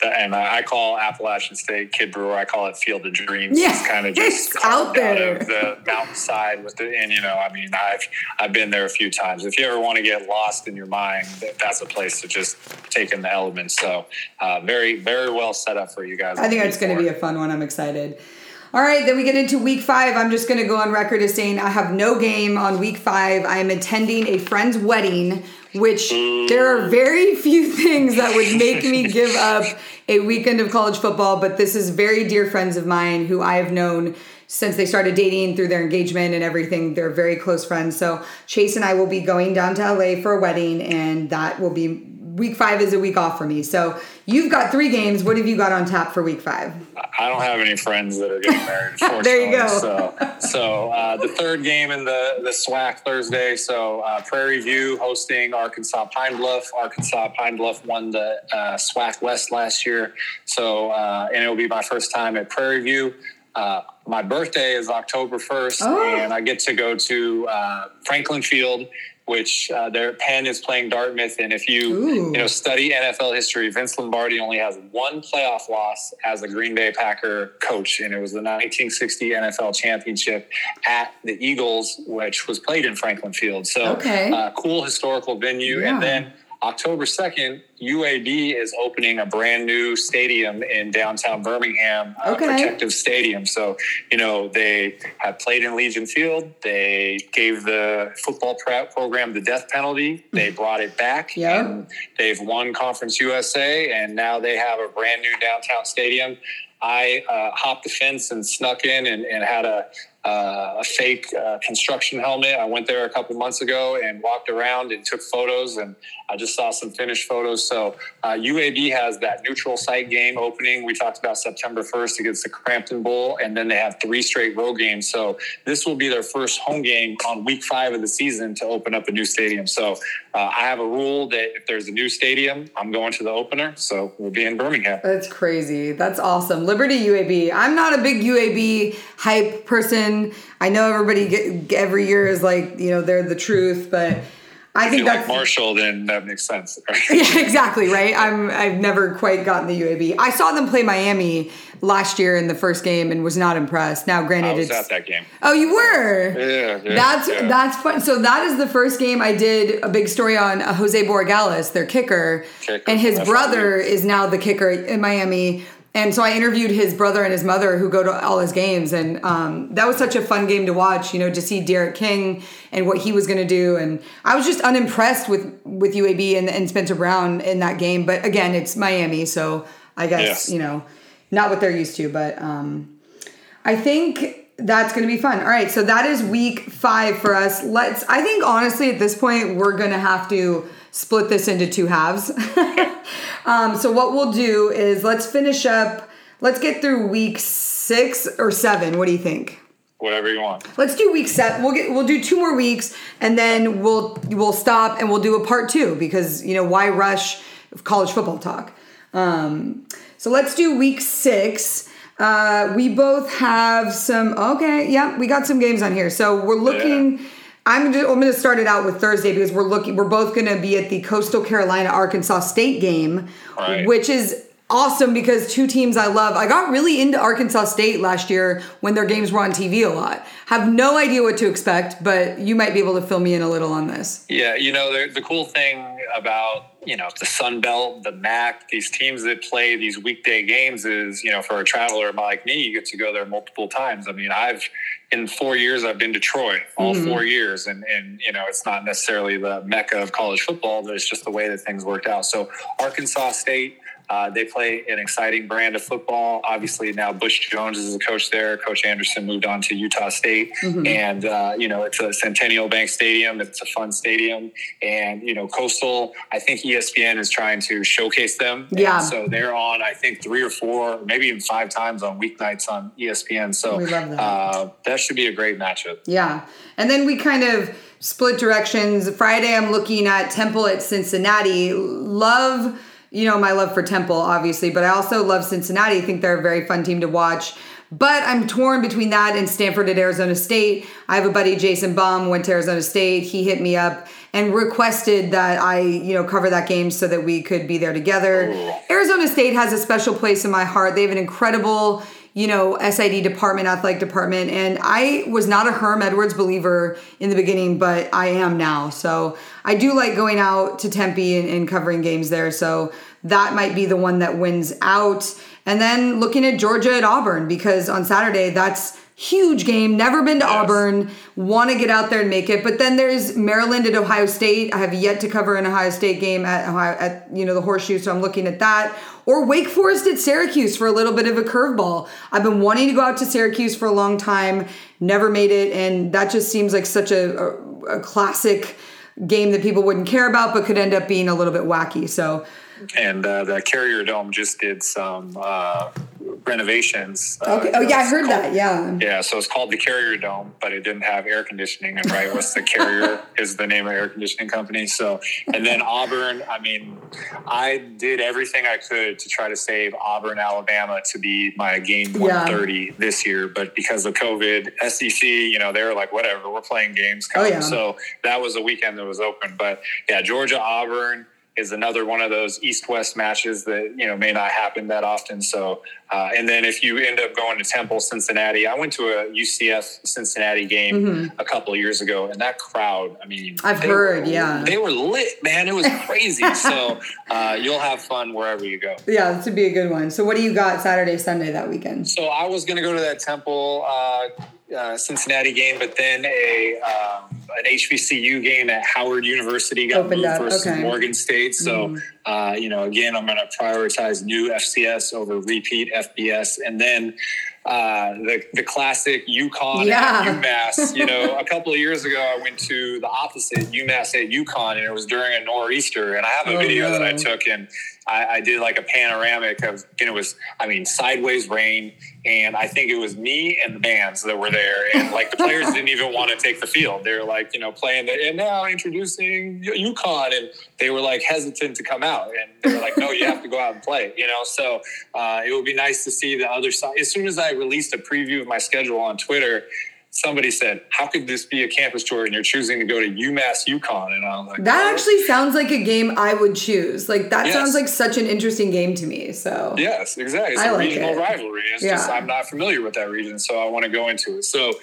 And I call Appalachian State, Kid Brewer, I call it Field of Dreams. Yeah, it's kind of just out there, out of the mountainside and you know, I mean, I've been there a few times. If you ever want to get lost in your mind, that's a place to just take in the elements. So very, very well set up for you guys. I think it's going to be a fun one. I'm excited. All right, then we get into week 5. I'm just going to go on record as saying I have no game on week 5. I am attending a friend's wedding, which there are very few things that would make me give up a weekend of college football, but this is very dear friends of mine who I have known since they started dating through their engagement and everything. They're very close friends. So Chase and I will be going down to LA for a wedding, and that will be week 5 is a week off for me. So you've got 3 games. What have you got on tap for week 5? I don't have any friends that are getting married. There you go. So the third game in the SWAC Thursday. So Prairie View hosting Arkansas Pine Bluff. Arkansas Pine Bluff won the SWAC West last year. So and it will be my first time at Prairie View. My birthday is October 1st, and I get to go to Franklin Field which their Penn is playing Dartmouth. And if you study NFL history, Vince Lombardi only has one playoff loss as a Green Bay Packer coach, and it was the 1960 NFL Championship at the Eagles, which was played in Franklin Field. So cool historical venue. Yeah. And then October 2nd, UAB is opening a brand new stadium in downtown Birmingham, Protective Stadium. So, you know, they have played in Legion Field. They gave the football program the death penalty. They brought it back. Yep. And they've won Conference USA, and now they have a brand new downtown stadium. I hopped the fence and snuck in and had a fake construction helmet. I went there a couple months ago and walked around and took photos, and I just saw some finished photos. So UAB has that neutral site game opening. We talked about September 1st against the Crampton Bowl, and then they have 3 straight road games. So this will be their first home game on week 5 of the season to open up a new stadium. So I have a rule that if there's a new stadium, I'm going to the opener. So we'll be in Birmingham. That's crazy. That's awesome. Liberty UAB. I'm not a big UAB hype person. I know everybody every year is like, you know, they're the truth, but I think that's... If you like Marshall, then that makes sense. Yeah, exactly, right? I've never quite gotten the UAB. I saw them play Miami last year in the first game and was not impressed. Now, granted, it's... I was at that game. Oh, you were? Yeah. That's fun. So that is the first game I did a big story on Jose Borregales, their kicker, and his brother is now the kicker in Miami. And so I interviewed his brother and his mother who go to all his games. And that was such a fun game to watch, you know, to see Derek King and what he was going to do. And I was just unimpressed with UAB and Spencer Brown in that game. But again, it's Miami. So I guess, You know, not what they're used to. But I think that's going to be fun. All right. So that is week 5 for us. I think, honestly, at this point, we're going to have to split this into 2 halves. So what we'll do is let's get through week 6 or 7. What do you think? Whatever you want. Let's do week 7. We'll do 2 more weeks, and then we'll stop and we'll do a part 2 because, you know, why rush college football talk? So let's do week 6. We both have we got some games on here. So we're looking... Yeah. I'm going to start it out with Thursday because we're both going to be at the Coastal Carolina-Arkansas State game, right, which is awesome because 2 teams I love. I got really into Arkansas State last year when their games were on TV a lot. Have no idea what to expect, but you might be able to fill me in a little on this. Yeah, you know, the cool thing about, you know, the Sun Belt, the MAC, these teams that play these weekday games is, you know, for a traveler like me, you get to go there multiple times. I mean, in 4 years, I've been to Troy all 4 years. And, you know, it's not necessarily the mecca of college football, but it's just the way that things worked out. So Arkansas State, they play an exciting brand of football. Obviously, now Bush Jones is the coach there. Coach Anderson moved on to Utah State. Mm-hmm. And, you know, it's a Centennial Bank Stadium. It's a fun stadium. And, you know, Coastal, I think ESPN is trying to showcase them. Yeah. And so they're on, I think, 3 or 4, maybe even 5 times on weeknights on ESPN. So we love that. That should be a great matchup. Yeah. And then we kind of split directions. Friday, I'm looking at Temple at Cincinnati. Love... You know, my love for Temple, obviously, but I also love Cincinnati. I think they're a very fun team to watch. But I'm torn between that and Stanford at Arizona State. I have a buddy, Jason Baum, went to Arizona State. He hit me up and requested that I, you know, cover that game so that we could be there together. Arizona State has a special place in my heart. They have an incredible, you know, SID department, athletic department. And I was not a Herm Edwards believer in the beginning, but I am now. So I do like going out to Tempe and covering games there. So that might be the one that wins out. And then looking at Georgia at Auburn, because on Saturday, that's huge game. Never been to Auburn. Want to get out there and make it. But then there's Maryland at Ohio State. I have yet to cover an Ohio State game at you know, the Horseshoe. So I'm looking at that. Or Wake Forest at Syracuse for a little bit of a curveball. I've been wanting to go out to Syracuse for a long time, never made it, and that just seems like such a classic game that people wouldn't care about but could end up being a little bit wacky. So, and the Carrier Dome just did some renovations. Okay. Oh yeah, I heard that. Yeah. Yeah. So it's called the Carrier Dome, but it didn't have air conditioning. And right with the Carrier is the name of the air conditioning company. So, and then Auburn, I mean, I did everything I could to try to save Auburn, Alabama to be my game 130 this year, but because of COVID, SEC, you know, they were like, whatever, we're playing games. So that was a weekend that was open, but yeah, Georgia, Auburn is another one of those East-West matches that, you know, may not happen that often. So, and then if you end up going to Temple, Cincinnati, I went to a UCF Cincinnati game a couple of years ago, and that crowd, I mean, they were lit, man. It was crazy. So you'll have fun wherever you go. Yeah, this would be a good one. So what do you got Saturday, Sunday that weekend? So I was going to go to that Temple Cincinnati game, but then an HBCU game at Howard University got moved versus Morgan State. So, you know, again, I'm going to prioritize new FCS over repeat FBS. And then the classic UConn and UMass. You know, a couple of years ago, I went to the opposite, UMass at UConn, and it was during a nor'easter. And I have a video that I took, and I did like a panoramic of, and it was, I mean, sideways rain. And I think it was me and the bands that were there. And, like, the players didn't even want to take the field. They were, like, you know, playing the, and now introducing UConn. And they were, like, hesitant to come out. And they were like, no, you have to go out and play, you know. So it would be nice to see the other side. As soon as I released a preview of my schedule on Twitter, somebody said, how could this be a campus tour and you're choosing to go to UMass UConn? And I was like, that actually sounds like a game I would choose. Like, that sounds like such an interesting game to me. So, yes, exactly. It's a regional rivalry. It's just, I'm not familiar with that region, so I want to go into it. So,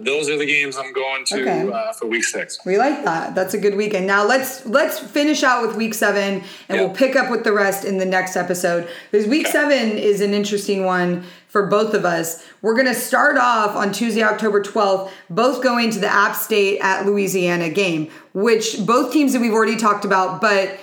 those are the games I'm going to for week 6. We like that. That's a good weekend. Now, let's finish out with week 7 and we'll pick up with the rest in the next episode. Because week 7 is an interesting one for both of us. We're going to start off on Tuesday, October 12th, both going to the App State at Louisiana game, which both teams that we've already talked about, but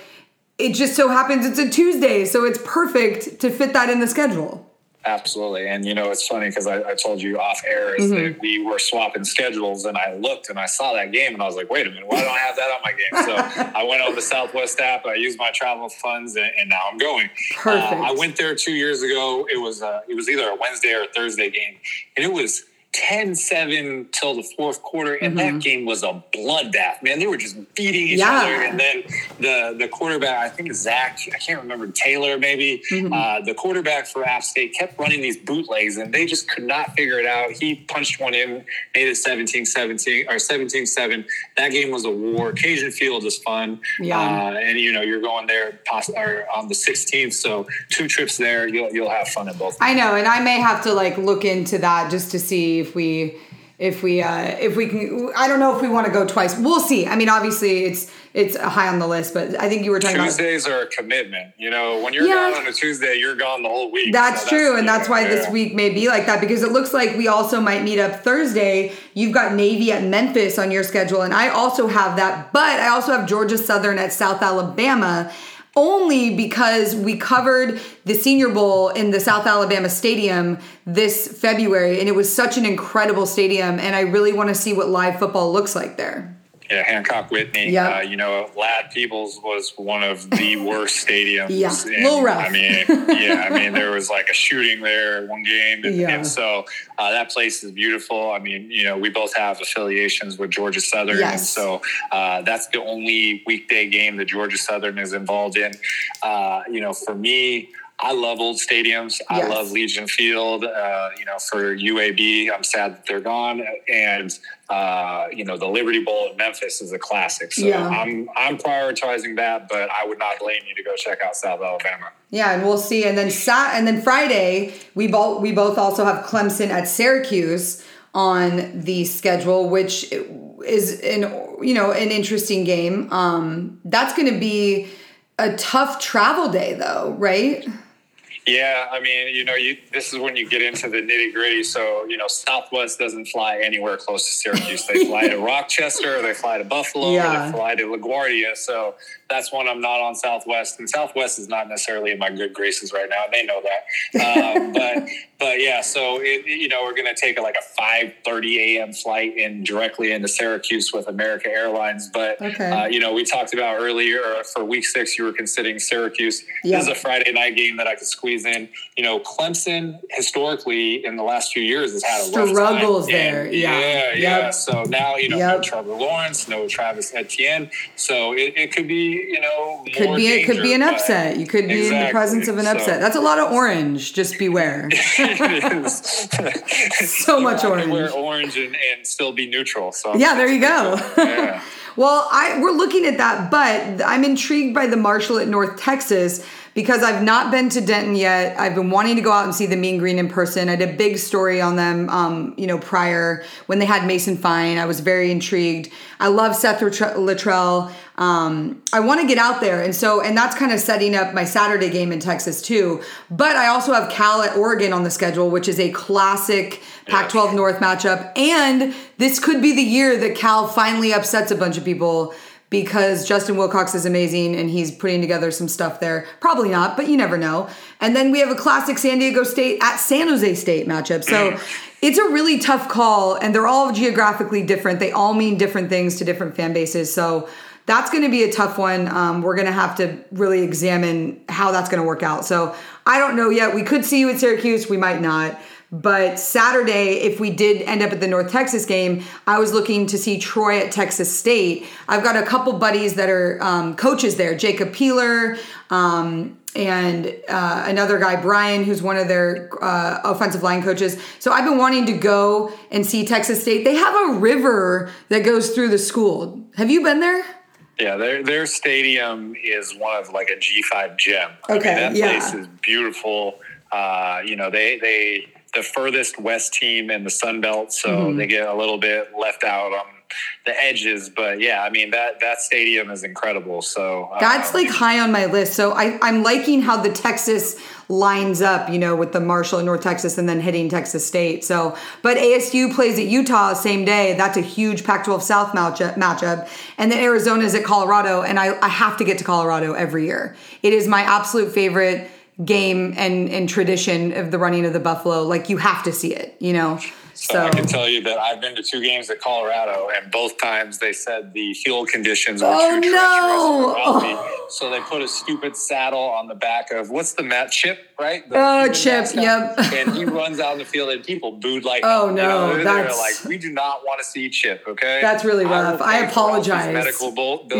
it just so happens it's a Tuesday, so it's perfect to fit that in the schedule. Absolutely. And, you know, it's funny because I told you off air is that we were swapping schedules, and I looked and I saw that game and I was like, wait a minute, why don't I have that on my game? So I went on the Southwest app, I used my travel funds, and now I'm going. Perfect. I went there 2 years ago. It was either a Wednesday or a Thursday game, and it was 10-7 till the fourth quarter, and that game was a bloodbath. Man, they were just beating each other. And then the quarterback, I think Zach, I can't remember, Taylor maybe, the quarterback for App State kept running these bootlegs, and they just could not figure it out. He punched one in, made it 17-17 or 17-7. That game was a war. Cajun Field is fun. And, you know, you're going there on the 16th, so 2 trips there. You'll have fun in both. I know, and I may have to, like, look into that just to see if we can. I don't know if we want to go twice. We'll see. I mean, obviously it's high on the list, but I think you were talking Tuesdays about, are a commitment. You know, when you're gone on a Tuesday, you're gone the whole week. That's true. And that's why this week may be like that, because it looks like we also might meet up Thursday. You've got Navy at Memphis on your schedule, and I also have that, but I also have Georgia Southern at South Alabama, only because we covered the Senior Bowl in the South Alabama Stadium this February, and it was such an incredible stadium, and I really want to see what live football looks like there. Yeah, Hancock Whitney, you know, Ladd Peebles was one of the worst stadiums. A little rough. I mean, there was like a shooting there one game. And so that place is beautiful. I mean, you know, we both have affiliations with Georgia Southern. And so that's the only weekday game that Georgia Southern is involved in. You know, for me, I love old stadiums. I love Legion Field. You know, for UAB, I'm sad that they're gone. And, you know, the Liberty Bowl in Memphis is a classic. So I'm prioritizing that, but I would not blame you to go check out South Alabama. Yeah, and we'll see. And then Friday, we both also have Clemson at Syracuse on the schedule, which is an interesting game. That's going to be a tough travel day, though, right? Yeah, I mean, you know, this is when you get into the nitty-gritty. So, you know, Southwest doesn't fly anywhere close to Syracuse. They fly to Rochester, or they fly to Buffalo, or they fly to LaGuardia. So that's when I'm not on Southwest. And Southwest is not necessarily in my good graces right now, and they know that. But yeah, so, you know, we're going to take a 5:30 a.m. flight in directly into Syracuse with American Airlines. But, you know, we talked about earlier for week 6, you were considering Syracuse. This is a Friday night game that I could squeeze reason. You know, Clemson historically in the last few years has had a rough struggles time. There. And, so now, you know, no Trevor Lawrence, no Travis Etienne. So it could be, you know, could more be danger, it could be an upset. You could be in the presence of an upset. That's a lot of orange. Just beware. It is. So much orange. Wear orange and still be neutral. So yeah, there you go. Yeah. Well, we're looking at that, but I'm intrigued by the Marshall at North Texas because I've not been to Denton yet. I've been wanting to go out and see the Mean Green in person. I did a big story on them, prior when they had Mason Fine. I was very intrigued. I love Seth Luttrell. I want to get out there. And that's kind of setting up my Saturday game in Texas too. But I also have Cal at Oregon on the schedule, which is a classic Pac-12 North matchup. And this could be the year that Cal finally upsets a bunch of people because Justin Wilcox is amazing and he's putting together some stuff there. Probably not, but you never know. And then we have a classic San Diego State at San Jose State matchup. So it's a really tough call and they're all geographically different. They all mean different things to different fan bases. So that's going to be a tough one. We're going to have to really examine how that's going to work out. So I don't know yet. We could see you at Syracuse. We might not. But Saturday, if we did end up at the North Texas game, I was looking to see Troy at Texas State. I've got a couple buddies that are coaches there, Jacob Peeler and another guy, Brian, who's one of their offensive line coaches. So I've been wanting to go and see Texas State. They have a river that goes through the school. Have you been there? Yeah, their stadium is one of like a G5 gem. Okay, I mean, that place is beautiful. They the furthest west team in the Sun Belt, so they get a little bit left out on the edges. But yeah, I mean that stadium is incredible. So that's like high on my list. So I'm liking how the Texas lines up, you know, with the Marshall and North Texas and then hitting Texas State. So, but ASU plays at Utah same day. That's a huge Pac-12 South matchup. And then Arizona's at Colorado, and I have to get to Colorado every year. It is my absolute favorite game and tradition of the running of the Buffalo. Like, you have to see it, you know? So I can tell you that I've been to two games at Colorado, and both times they said the field conditions were too treacherous and rocky. So they put a stupid saddle on the back of Chip, right? Chip, yep. And he runs out in the field, and people booed like, they're like, we do not want to see Chip. Okay, that's really rough. I apologize. Medical bills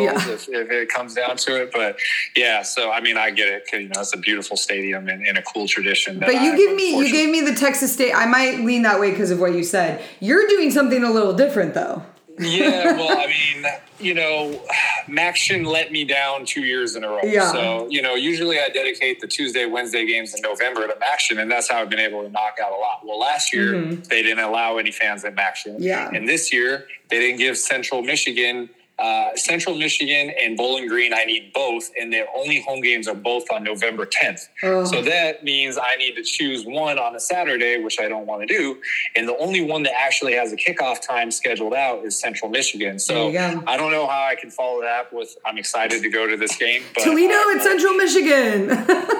if it comes down to it, but yeah. So I mean, I get it. Cause, you know, it's a beautiful stadium and a cool tradition. But you gave me the Texas State. I might lean that way because of what you said. You're doing something a little different though. Yeah, well, I mean, you know, Maction let me down 2 years in a row. Yeah. So, you know, usually I dedicate the Tuesday, Wednesday games in November to Maction, and that's how I've been able to knock out a lot. Well, last year, they didn't allow any fans at Maction. Yeah. And this year, they didn't give Central Michigan and Bowling Green, I need both, and their only home games are both on November 10th. Oh. So that means I need to choose one on a Saturday, which I don't want to do. And the only one that actually has a kickoff time scheduled out is Central Michigan. So I don't know how I can follow that up with, I'm excited to go to this game. But Toledo at Central Michigan.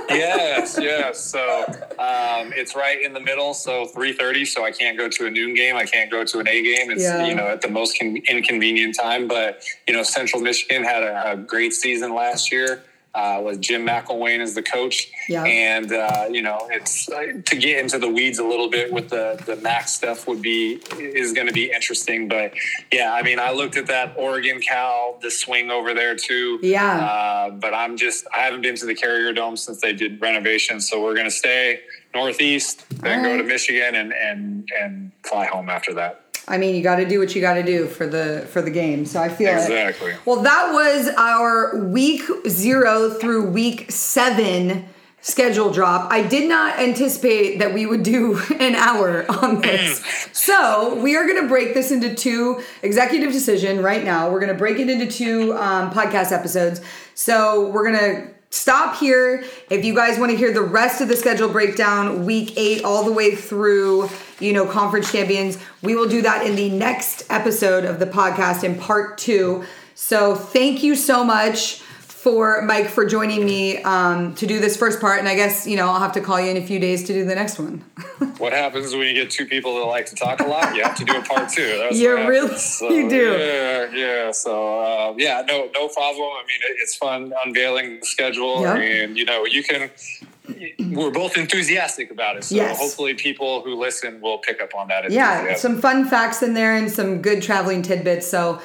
yes. So it's right in the middle. So 3:30. So I can't go to a noon game. I can't go to an A game. It's, you know, at the most inconvenient time, but you know, Central Michigan had a great season last year with Jim McElwain as the coach. Yeah. And, you know, it's to get into the weeds a little bit with the MAC stuff is going to be interesting. But, yeah, I mean, I looked at that Oregon-Cal, the swing over there too. Yeah. But I haven't been to the Carrier Dome since they did renovations, so we're going to stay northeast, then go to Michigan and fly home after that. I mean, you got to do what you got to do for the game. So I feel exactly. It. Well, that was our week 0 through week 7 schedule drop. I did not anticipate that we would do an hour on this. So we are going to break this into two executive decision right now. We're going to break it into two podcast episodes. So we're going to stop here. If you guys want to hear the rest of the schedule breakdown, week 8 all the way through, you know, conference champions, we will do that in the next episode of the podcast in part 2. So thank you so much for Mike for joining me to do this first part. And I guess, you know, I'll have to call you in a few days to do the next one. What happens when you get two people that like to talk a lot? You have to do a part 2. That's you do. Yeah. So, no problem. I mean, it's fun unveiling the schedule. Yep. And, you know, you can we're both enthusiastic about it. So Hopefully people who listen will pick up on that. Yeah, some fun facts in there and some good traveling tidbits. So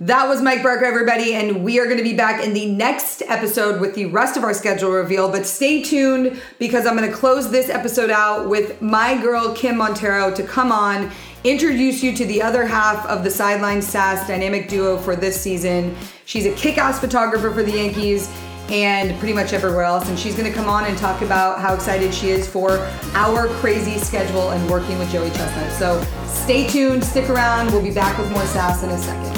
that was Mike Barker, everybody. And we are going to be back in the next episode with the rest of our schedule reveal. But stay tuned, because I'm going to close this episode out with my girl, Kim Montoro, to come on, introduce you to the other half of the Sideline Sass dynamic duo for this season. She's a kick-ass photographer for the Yankees and pretty much everywhere else. And she's going to come on and talk about how excited she is for our crazy schedule and working with Joey Chestnut. So stay tuned, stick around. We'll be back with more sass in a second.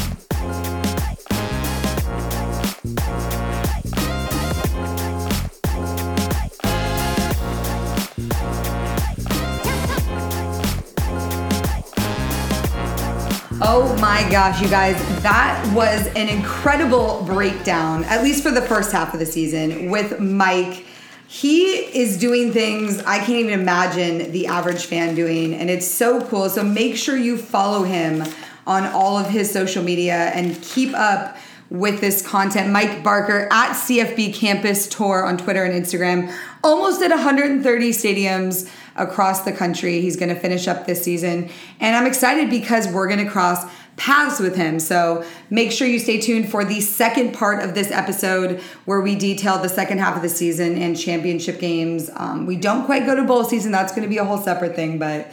Oh my gosh, you guys, that was an incredible breakdown, at least for the first half of the season, with Mike. He is doing things I can't even imagine the average fan doing, and it's so cool. So make sure you follow him on all of his social media and keep up with this content. Mike Barker at CFB Campus Tour on Twitter and Instagram. Almost at 130 stadiums across the country. He's going to finish up this season. And I'm excited because we're going to cross paths with him. So make sure you stay tuned for the second part of this episode, where we detail the second half of the season and championship games. We don't quite go to bowl season. That's going to be a whole separate thing, but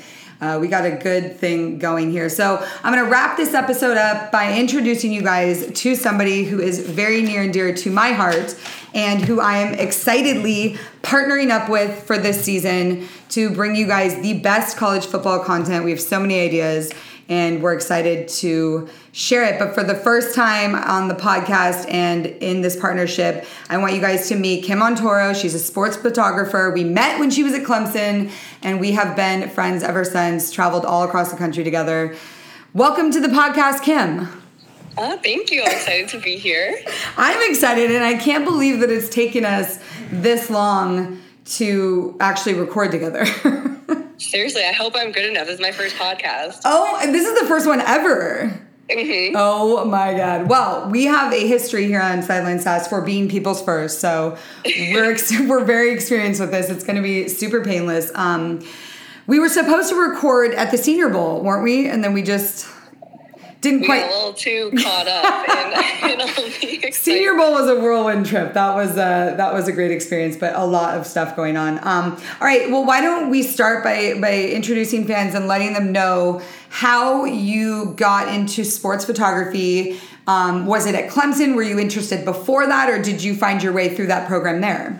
we got a good thing going here. So I'm going to wrap this episode up by introducing you guys to somebody who is very near and dear to my heart and who I am excitedly partnering up with for this season to bring you guys the best college football content. We have so many ideas, and we're excited to share it. But for the first time on the podcast and in this partnership, I want you guys to meet Kim Montoro. She's a sports photographer. We met when she was at Clemson, and we have been friends ever since, traveled all across the country together. Welcome to the podcast, Kim. Oh, thank you. I'm excited to be here. I'm excited, and I can't believe that it's taken us this long to actually record together. Seriously, I hope I'm good enough. This is my first podcast. Oh, and this is the first one ever. Mm-hmm. Oh, my God. Well, we have a history here on Sideline Sass for being people's first, so we're very experienced with this. It's going to be super painless. We were supposed to record at the Senior Bowl, weren't we? And then we just didn't quite. We were a little too caught up in all the excitement. Senior Bowl was a whirlwind trip. That was a great experience, but a lot of stuff going on. All right, well, why don't we start by introducing fans and letting them know how you got into sports photography. Was it at Clemson? Were you interested before that, or did you find your way through that program there?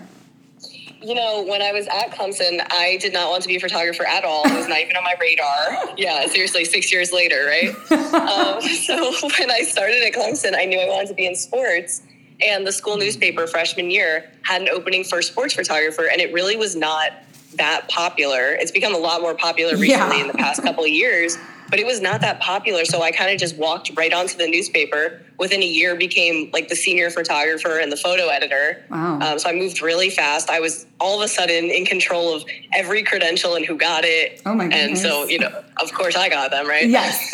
You know, when I was at Clemson, I did not want to be a photographer at all. It was not even on my radar. Yeah, seriously, 6 years later, right? So when I started at Clemson, I knew I wanted to be in sports. And the school newspaper freshman year had an opening for sports photographer, and it really was not that popular. It's become a lot more popular recently in the past couple of years, but it was not that popular. So I kind of just walked right onto the newspaper. Within a year, became like the senior photographer and the photo editor. Wow. So I moved really fast. I was all of a sudden in control of every credential and who got it. Oh my goodness. And so, you know, of course I got them, right? Yes.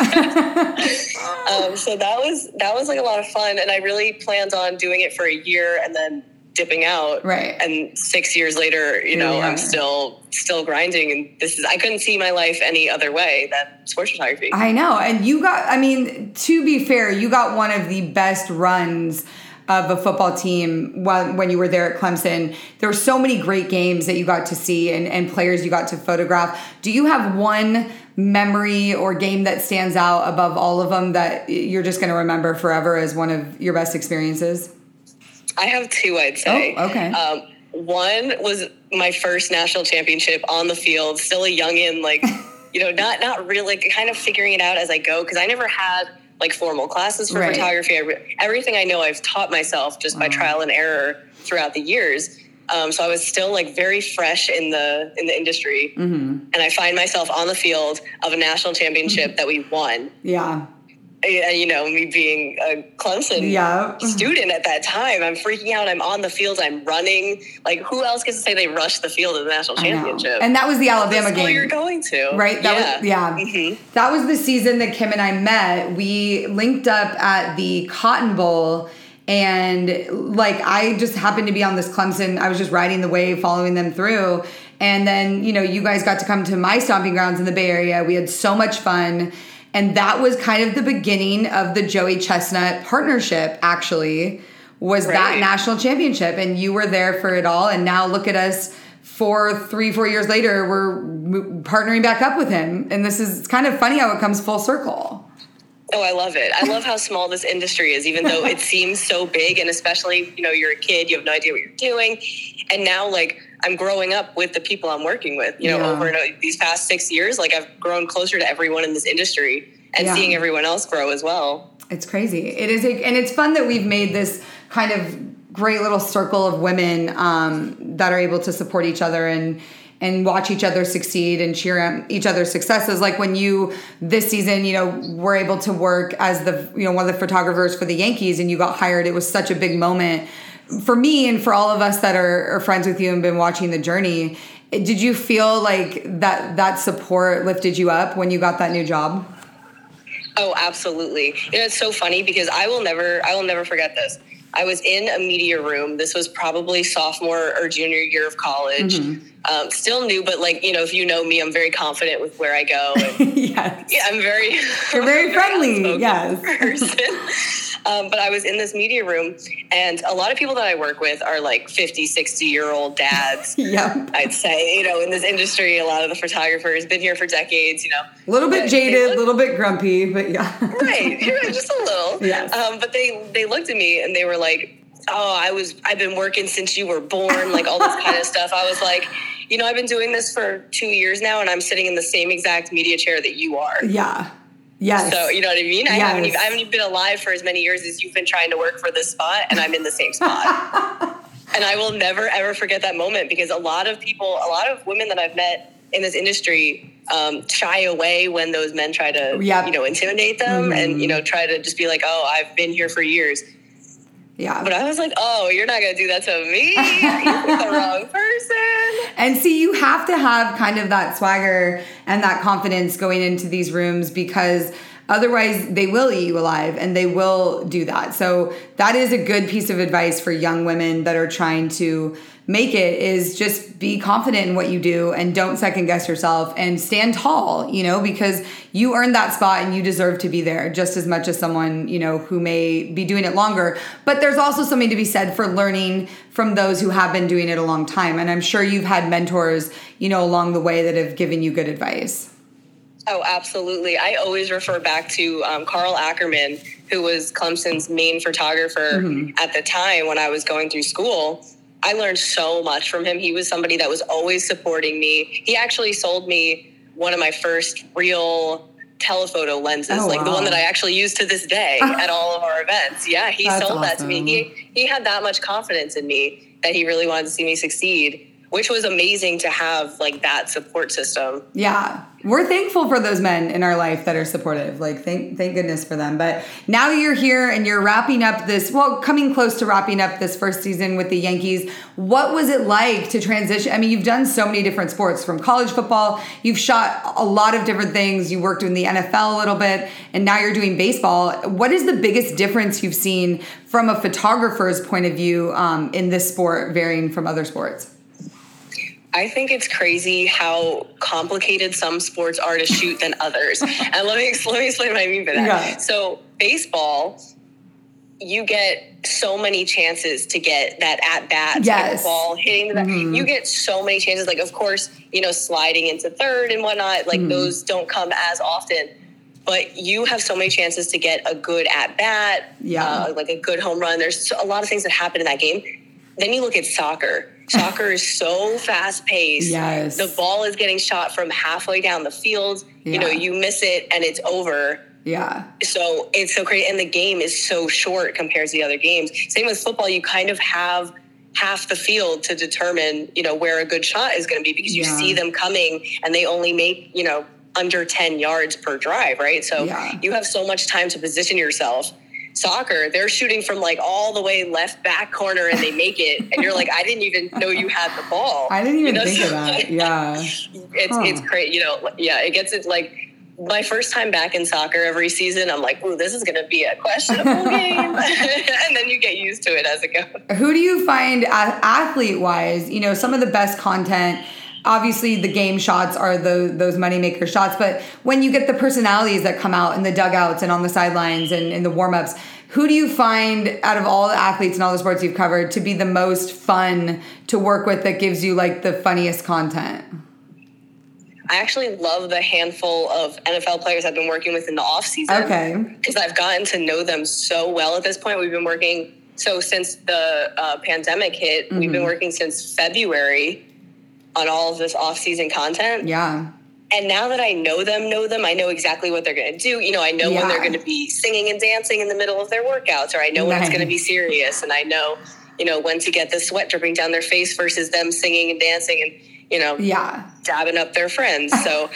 So that was like a lot of fun. And I really planned on doing it for a year and then dipping out. Right. And 6 years later, you know, I'm still grinding, and I couldn't see my life any other way than sports photography. I know. And to be fair, you got one of the best runs of a football team when you were there at Clemson. There were so many great games that you got to see and players you got to photograph. Do you have one memory or game that stands out above all of them that you're just going to remember forever as one of your best experiences? I have two, I'd say. Oh, okay. One was my first national championship on the field, still a youngin', like, you know, not really, like, kind of figuring it out as I go, because I never had, like, formal classes for photography. Everything I know I've taught myself just by trial and error throughout the years. So I was still, like, very fresh in the industry. Mm-hmm. And I find myself on the field of a national championship that we won. Yeah. You know, me being a Clemson student at that time, I'm freaking out. I'm on the field. I'm running. Like, who else gets to say they rushed the field in the national championship? And that was the Alabama game. You're going to, right? That was the season that Kim and I met. We linked up at the Cotton Bowl. And like, I just happened to be on this Clemson. I was just riding the wave, following them through. And then, you know, you guys got to come to my stomping grounds in the Bay Area. We had so much fun. And that was kind of the beginning of the Joey Chestnut partnership, actually, was that national championship. And you were there for it all. And now look at us four years later, we're partnering back up with him. And this is, it's kind of funny how it comes full circle. Oh, I love it. I love how small this industry is, even though it seems so big. And especially, you know, you're a kid, you have no idea what you're doing. And now, like, I'm growing up with the people I'm working with, you know, over and over these past 6 years, like, I've grown closer to everyone in this industry and seeing everyone else grow as well. It's crazy. It is. And it's fun that we've made this kind of great little circle of women that are able to support each other and watch each other succeed and cheer on each other's successes. Like when you, this season, you know, were able to work as the, you know, one of the photographers for the Yankees and you got hired. It was such a big moment for me and for all of us that are friends with you and been watching the journey. Did you feel like that support lifted you up when you got that new job? Oh, absolutely. You know, it's so funny because I will never forget this. I was in a media room. This was probably sophomore or junior year of college. Mm-hmm. Still new, but like, you know, if you know me, I'm very confident with where I go. And yeah, I'm very... You're very friendly, yes. Person. But I was in this media room, and a lot of people that I work with are like 50, 60-year-old dads. Yeah. I'd say, you know, in this industry, a lot of the photographers been here for decades, you know. A little bit jaded, a little bit grumpy, but yeah. Right, just a little. Yes. But they looked at me, and they were like, oh, I've been working since you were born, like all this kind of stuff. I was like, you know, I've been doing this for 2 years now and I'm sitting in the same exact media chair that you are. Yeah. Yes. So, you know what I mean? I haven't been alive for as many years as you've been trying to work for this spot, and I'm in the same spot. And I will never, ever forget that moment, because a lot of women that I've met in this industry shy away when those men try to, you know, intimidate them and, you know, try to just be like, oh, I've been here for years. Yeah. But I was like, oh, you're not going to do that to me. You're the wrong person. And see, you have to have kind of that swagger and that confidence going into these rooms, because otherwise they will eat you alive and they will do that. So that is a good piece of advice for young women that are trying to make it, is just be confident in what you do and don't second guess yourself and stand tall, you know, because you earned that spot and you deserve to be there just as much as someone, you know, who may be doing it longer. But there's also something to be said for learning from those who have been doing it a long time. And I'm sure you've had mentors, you know, along the way that have given you good advice. Oh, absolutely. I always refer back to Carl Ackerman, who was Clemson's main photographer at the time when I was going through school. I learned so much from him. He was somebody that was always supporting me. He actually sold me one of my first real telephoto lenses, the one that I actually use to this day at all of our events. Yeah, he sold that to me. He had that much confidence in me that he really wanted to see me succeed, which was amazing to have, like, that support system. Yeah. We're thankful for those men in our life that are supportive. Like, thank goodness for them. But now you're here and you're wrapping up this, coming close to wrapping up this first season with the Yankees. What was it like to transition? I mean, you've done so many different sports, from college football. You've shot a lot of different things. You worked in the NFL a little bit, and now you're doing baseball. What is the biggest difference you've seen from a photographer's point of view in this sport, varying from other sports? I think it's crazy how complicated some sports are to shoot than others. And let me explain what I mean by that. Yeah. So baseball, you get so many chances to get that at-bat, yes, ball, hitting the bat. Mm-hmm. You get so many chances. Like, of course, you know, sliding into third and whatnot, like those don't come as often. But you have so many chances to get a good at-bat, like a good home run. There's a lot of things that happen in that game. Then you look at soccer. Soccer is so fast-paced. Yes. The ball is getting shot from halfway down the field. Yeah. You know, you miss it, and it's over. Yeah. So it's so crazy. And the game is so short compared to the other games. Same with football. You kind of have half the field to determine, you know, where a good shot is going to be, because you see them coming, and they only make, you know, under 10 yards per drive, right? So you have so much time to position yourself. Soccer, they're shooting from like all the way left back corner and they make it, and you're like, I didn't even know you had the ball. I didn't even think of that. Yeah. It's crazy. You know, yeah, it gets it like my first time back in soccer every season, I'm like, ooh, this is going to be a questionable game. And then you get used to it as it goes. Who do you find athlete-wise, you know, some of the best content? Obviously, the game shots are those moneymaker shots. But when you get the personalities that come out in the dugouts and on the sidelines and in the warm-ups, who do you find out of all the athletes and all the sports you've covered to be the most fun to work with that gives you like the funniest content? I actually love the handful of NFL players I've been working with in the off season. Okay. Because I've gotten to know them so well at this point. We've been working, so since the pandemic hit, mm-hmm. we've been working since February on all of this off season content. Yeah. And now that I know them, I know exactly what they're going to do. You know, I know when they're going to be singing and dancing in the middle of their workouts, or I know when it's going to be serious. And I know, you know, when to get the sweat dripping down their face versus them singing and dancing and, you know, dabbing up their friends. So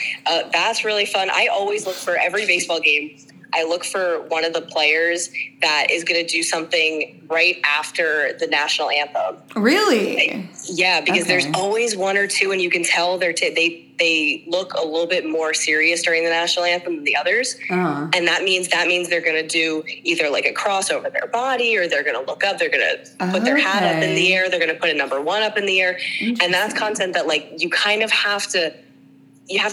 that's really fun. I always look for every baseball game. I look for one of the players that is going to do something right after the national anthem. Really? Yeah, because there's always one or two, and you can tell they look a little bit more serious during the national anthem than the others. Uh-huh. And that means they're going to do either like a cross over their body, or they're going to look up, they're going to put their hat up in the air, they're going to put a number one up in the air. And that's content that like you kind of have to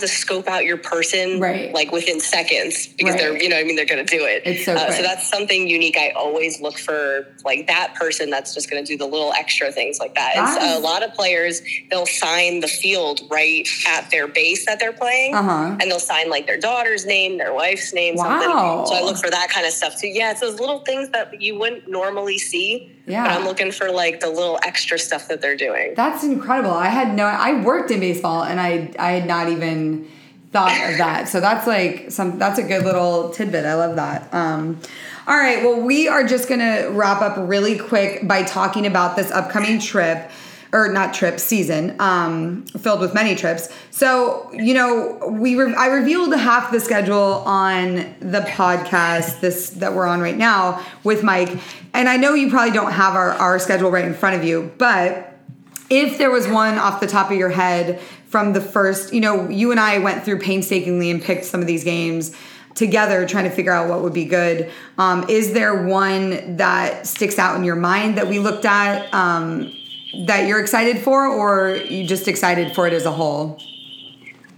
scope out your person like within seconds, because they're, you know, I mean, they're going to do it. It's so so that's something unique. I always look for like that person that's just going to do the little extra things like that. Nice. And so a lot of players, they'll sign the field right at their base that they're playing, and they'll sign like their daughter's name, their wife's name, something. So I look for that kind of stuff too. Yeah, it's those little things that you wouldn't normally see. Yeah. But I'm looking for like the little extra stuff that they're doing. That's incredible. I worked in baseball and I had not even thought of that. So that's like that's a good little tidbit. I love that. All right. Well, we are just going to wrap up really quick by talking about this upcoming trip. Or not trip, season, filled with many trips. So, you know, I revealed half the schedule on the podcast that we're on right now with Mike. And I know you probably don't have our schedule right in front of you, but if there was one off the top of your head from the first, you know, you and I went through painstakingly and picked some of these games together, trying to figure out what would be good. Is there one that sticks out in your mind that we looked at? That you're excited for, or you just excited for it as a whole?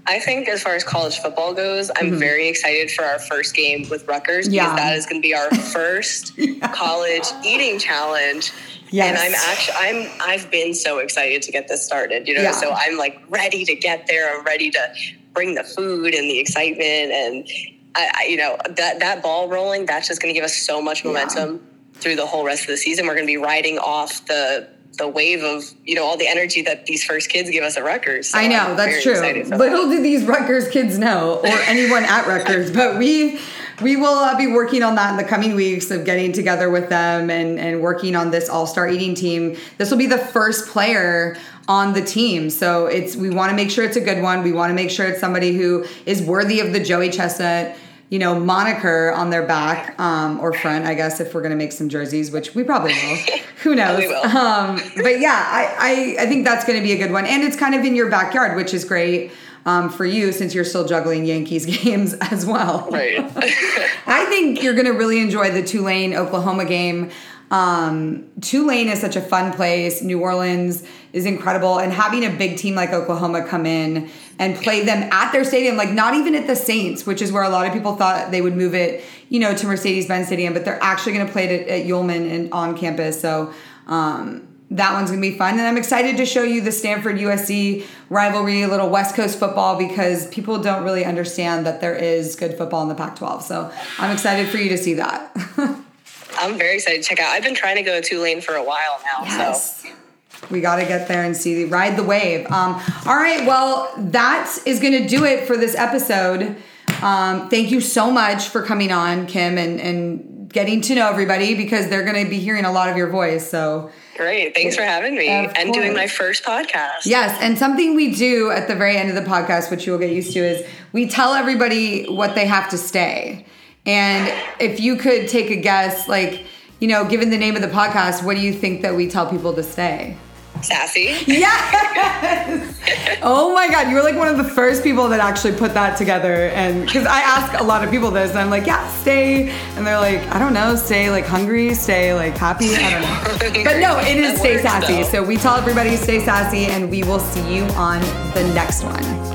I think as far as college football goes, I'm very excited for our first game with Rutgers, because that is going to be our first college eating challenge. Yes. And I've been so excited to get this started, you know, so I'm like ready to get there. I'm ready to bring the food and the excitement, and I you know, that ball rolling, that's just going to give us so much momentum through the whole rest of the season. We're going to be riding off the wave of, you know, all the energy that these first kids give us at Rutgers. So I know, that's true. Little do these Rutgers kids know, or anyone at Rutgers, but we will be working on that in the coming weeks of getting together with them and working on this all-star eating team. This will be the first player on the team. So we want to make sure it's a good one. We want to make sure it's somebody who is worthy of the Joey Chestnut, you know, moniker on their back, or front, I guess, if we're going to make some jerseys, which we probably will. Who knows? We will. But yeah, I think that's going to be a good one. And it's kind of in your backyard, which is great for you, since you're still juggling Yankees games as well. Right. I think you're going to really enjoy the Tulane-Oklahoma game. Tulane is such a fun place. New Orleans is incredible. And having a big team like Oklahoma come in and play them at their stadium, like not even at the Saints, which is where a lot of people thought they would move it, you know, to Mercedes-Benz Stadium, but they're actually going to play it at Ullman and on campus. So that one's going to be fun. And I'm excited to show you the Stanford-USC rivalry, a little West Coast football, because people don't really understand that there is good football in the Pac-12. So I'm excited for you to see that. I'm very excited to check out. I've been trying to go to Tulane for a while now. Yes. So we got to get there and see, ride the wave. All right. Well, that is going to do it for this episode. Thank you so much for coming on, Kim, and getting to know everybody, because they're going to be hearing a lot of your voice. So great. Thanks for having me and doing my first podcast. Yes. And something we do at the very end of the podcast, which you will get used to, is we tell everybody what they have to say. And if you could take a guess, like, you know, given the name of the podcast, what do you think that we tell people to say? sassy. Yes. Oh my God. You were like one of the first people that actually put that together. And because I ask a lot of people this and I'm like, yeah, stay. And they're like, I don't know, stay like hungry, stay like happy. I don't know. But no, it is that stay works, sassy. Though. So we tell everybody stay sassy and we will see you on the next one.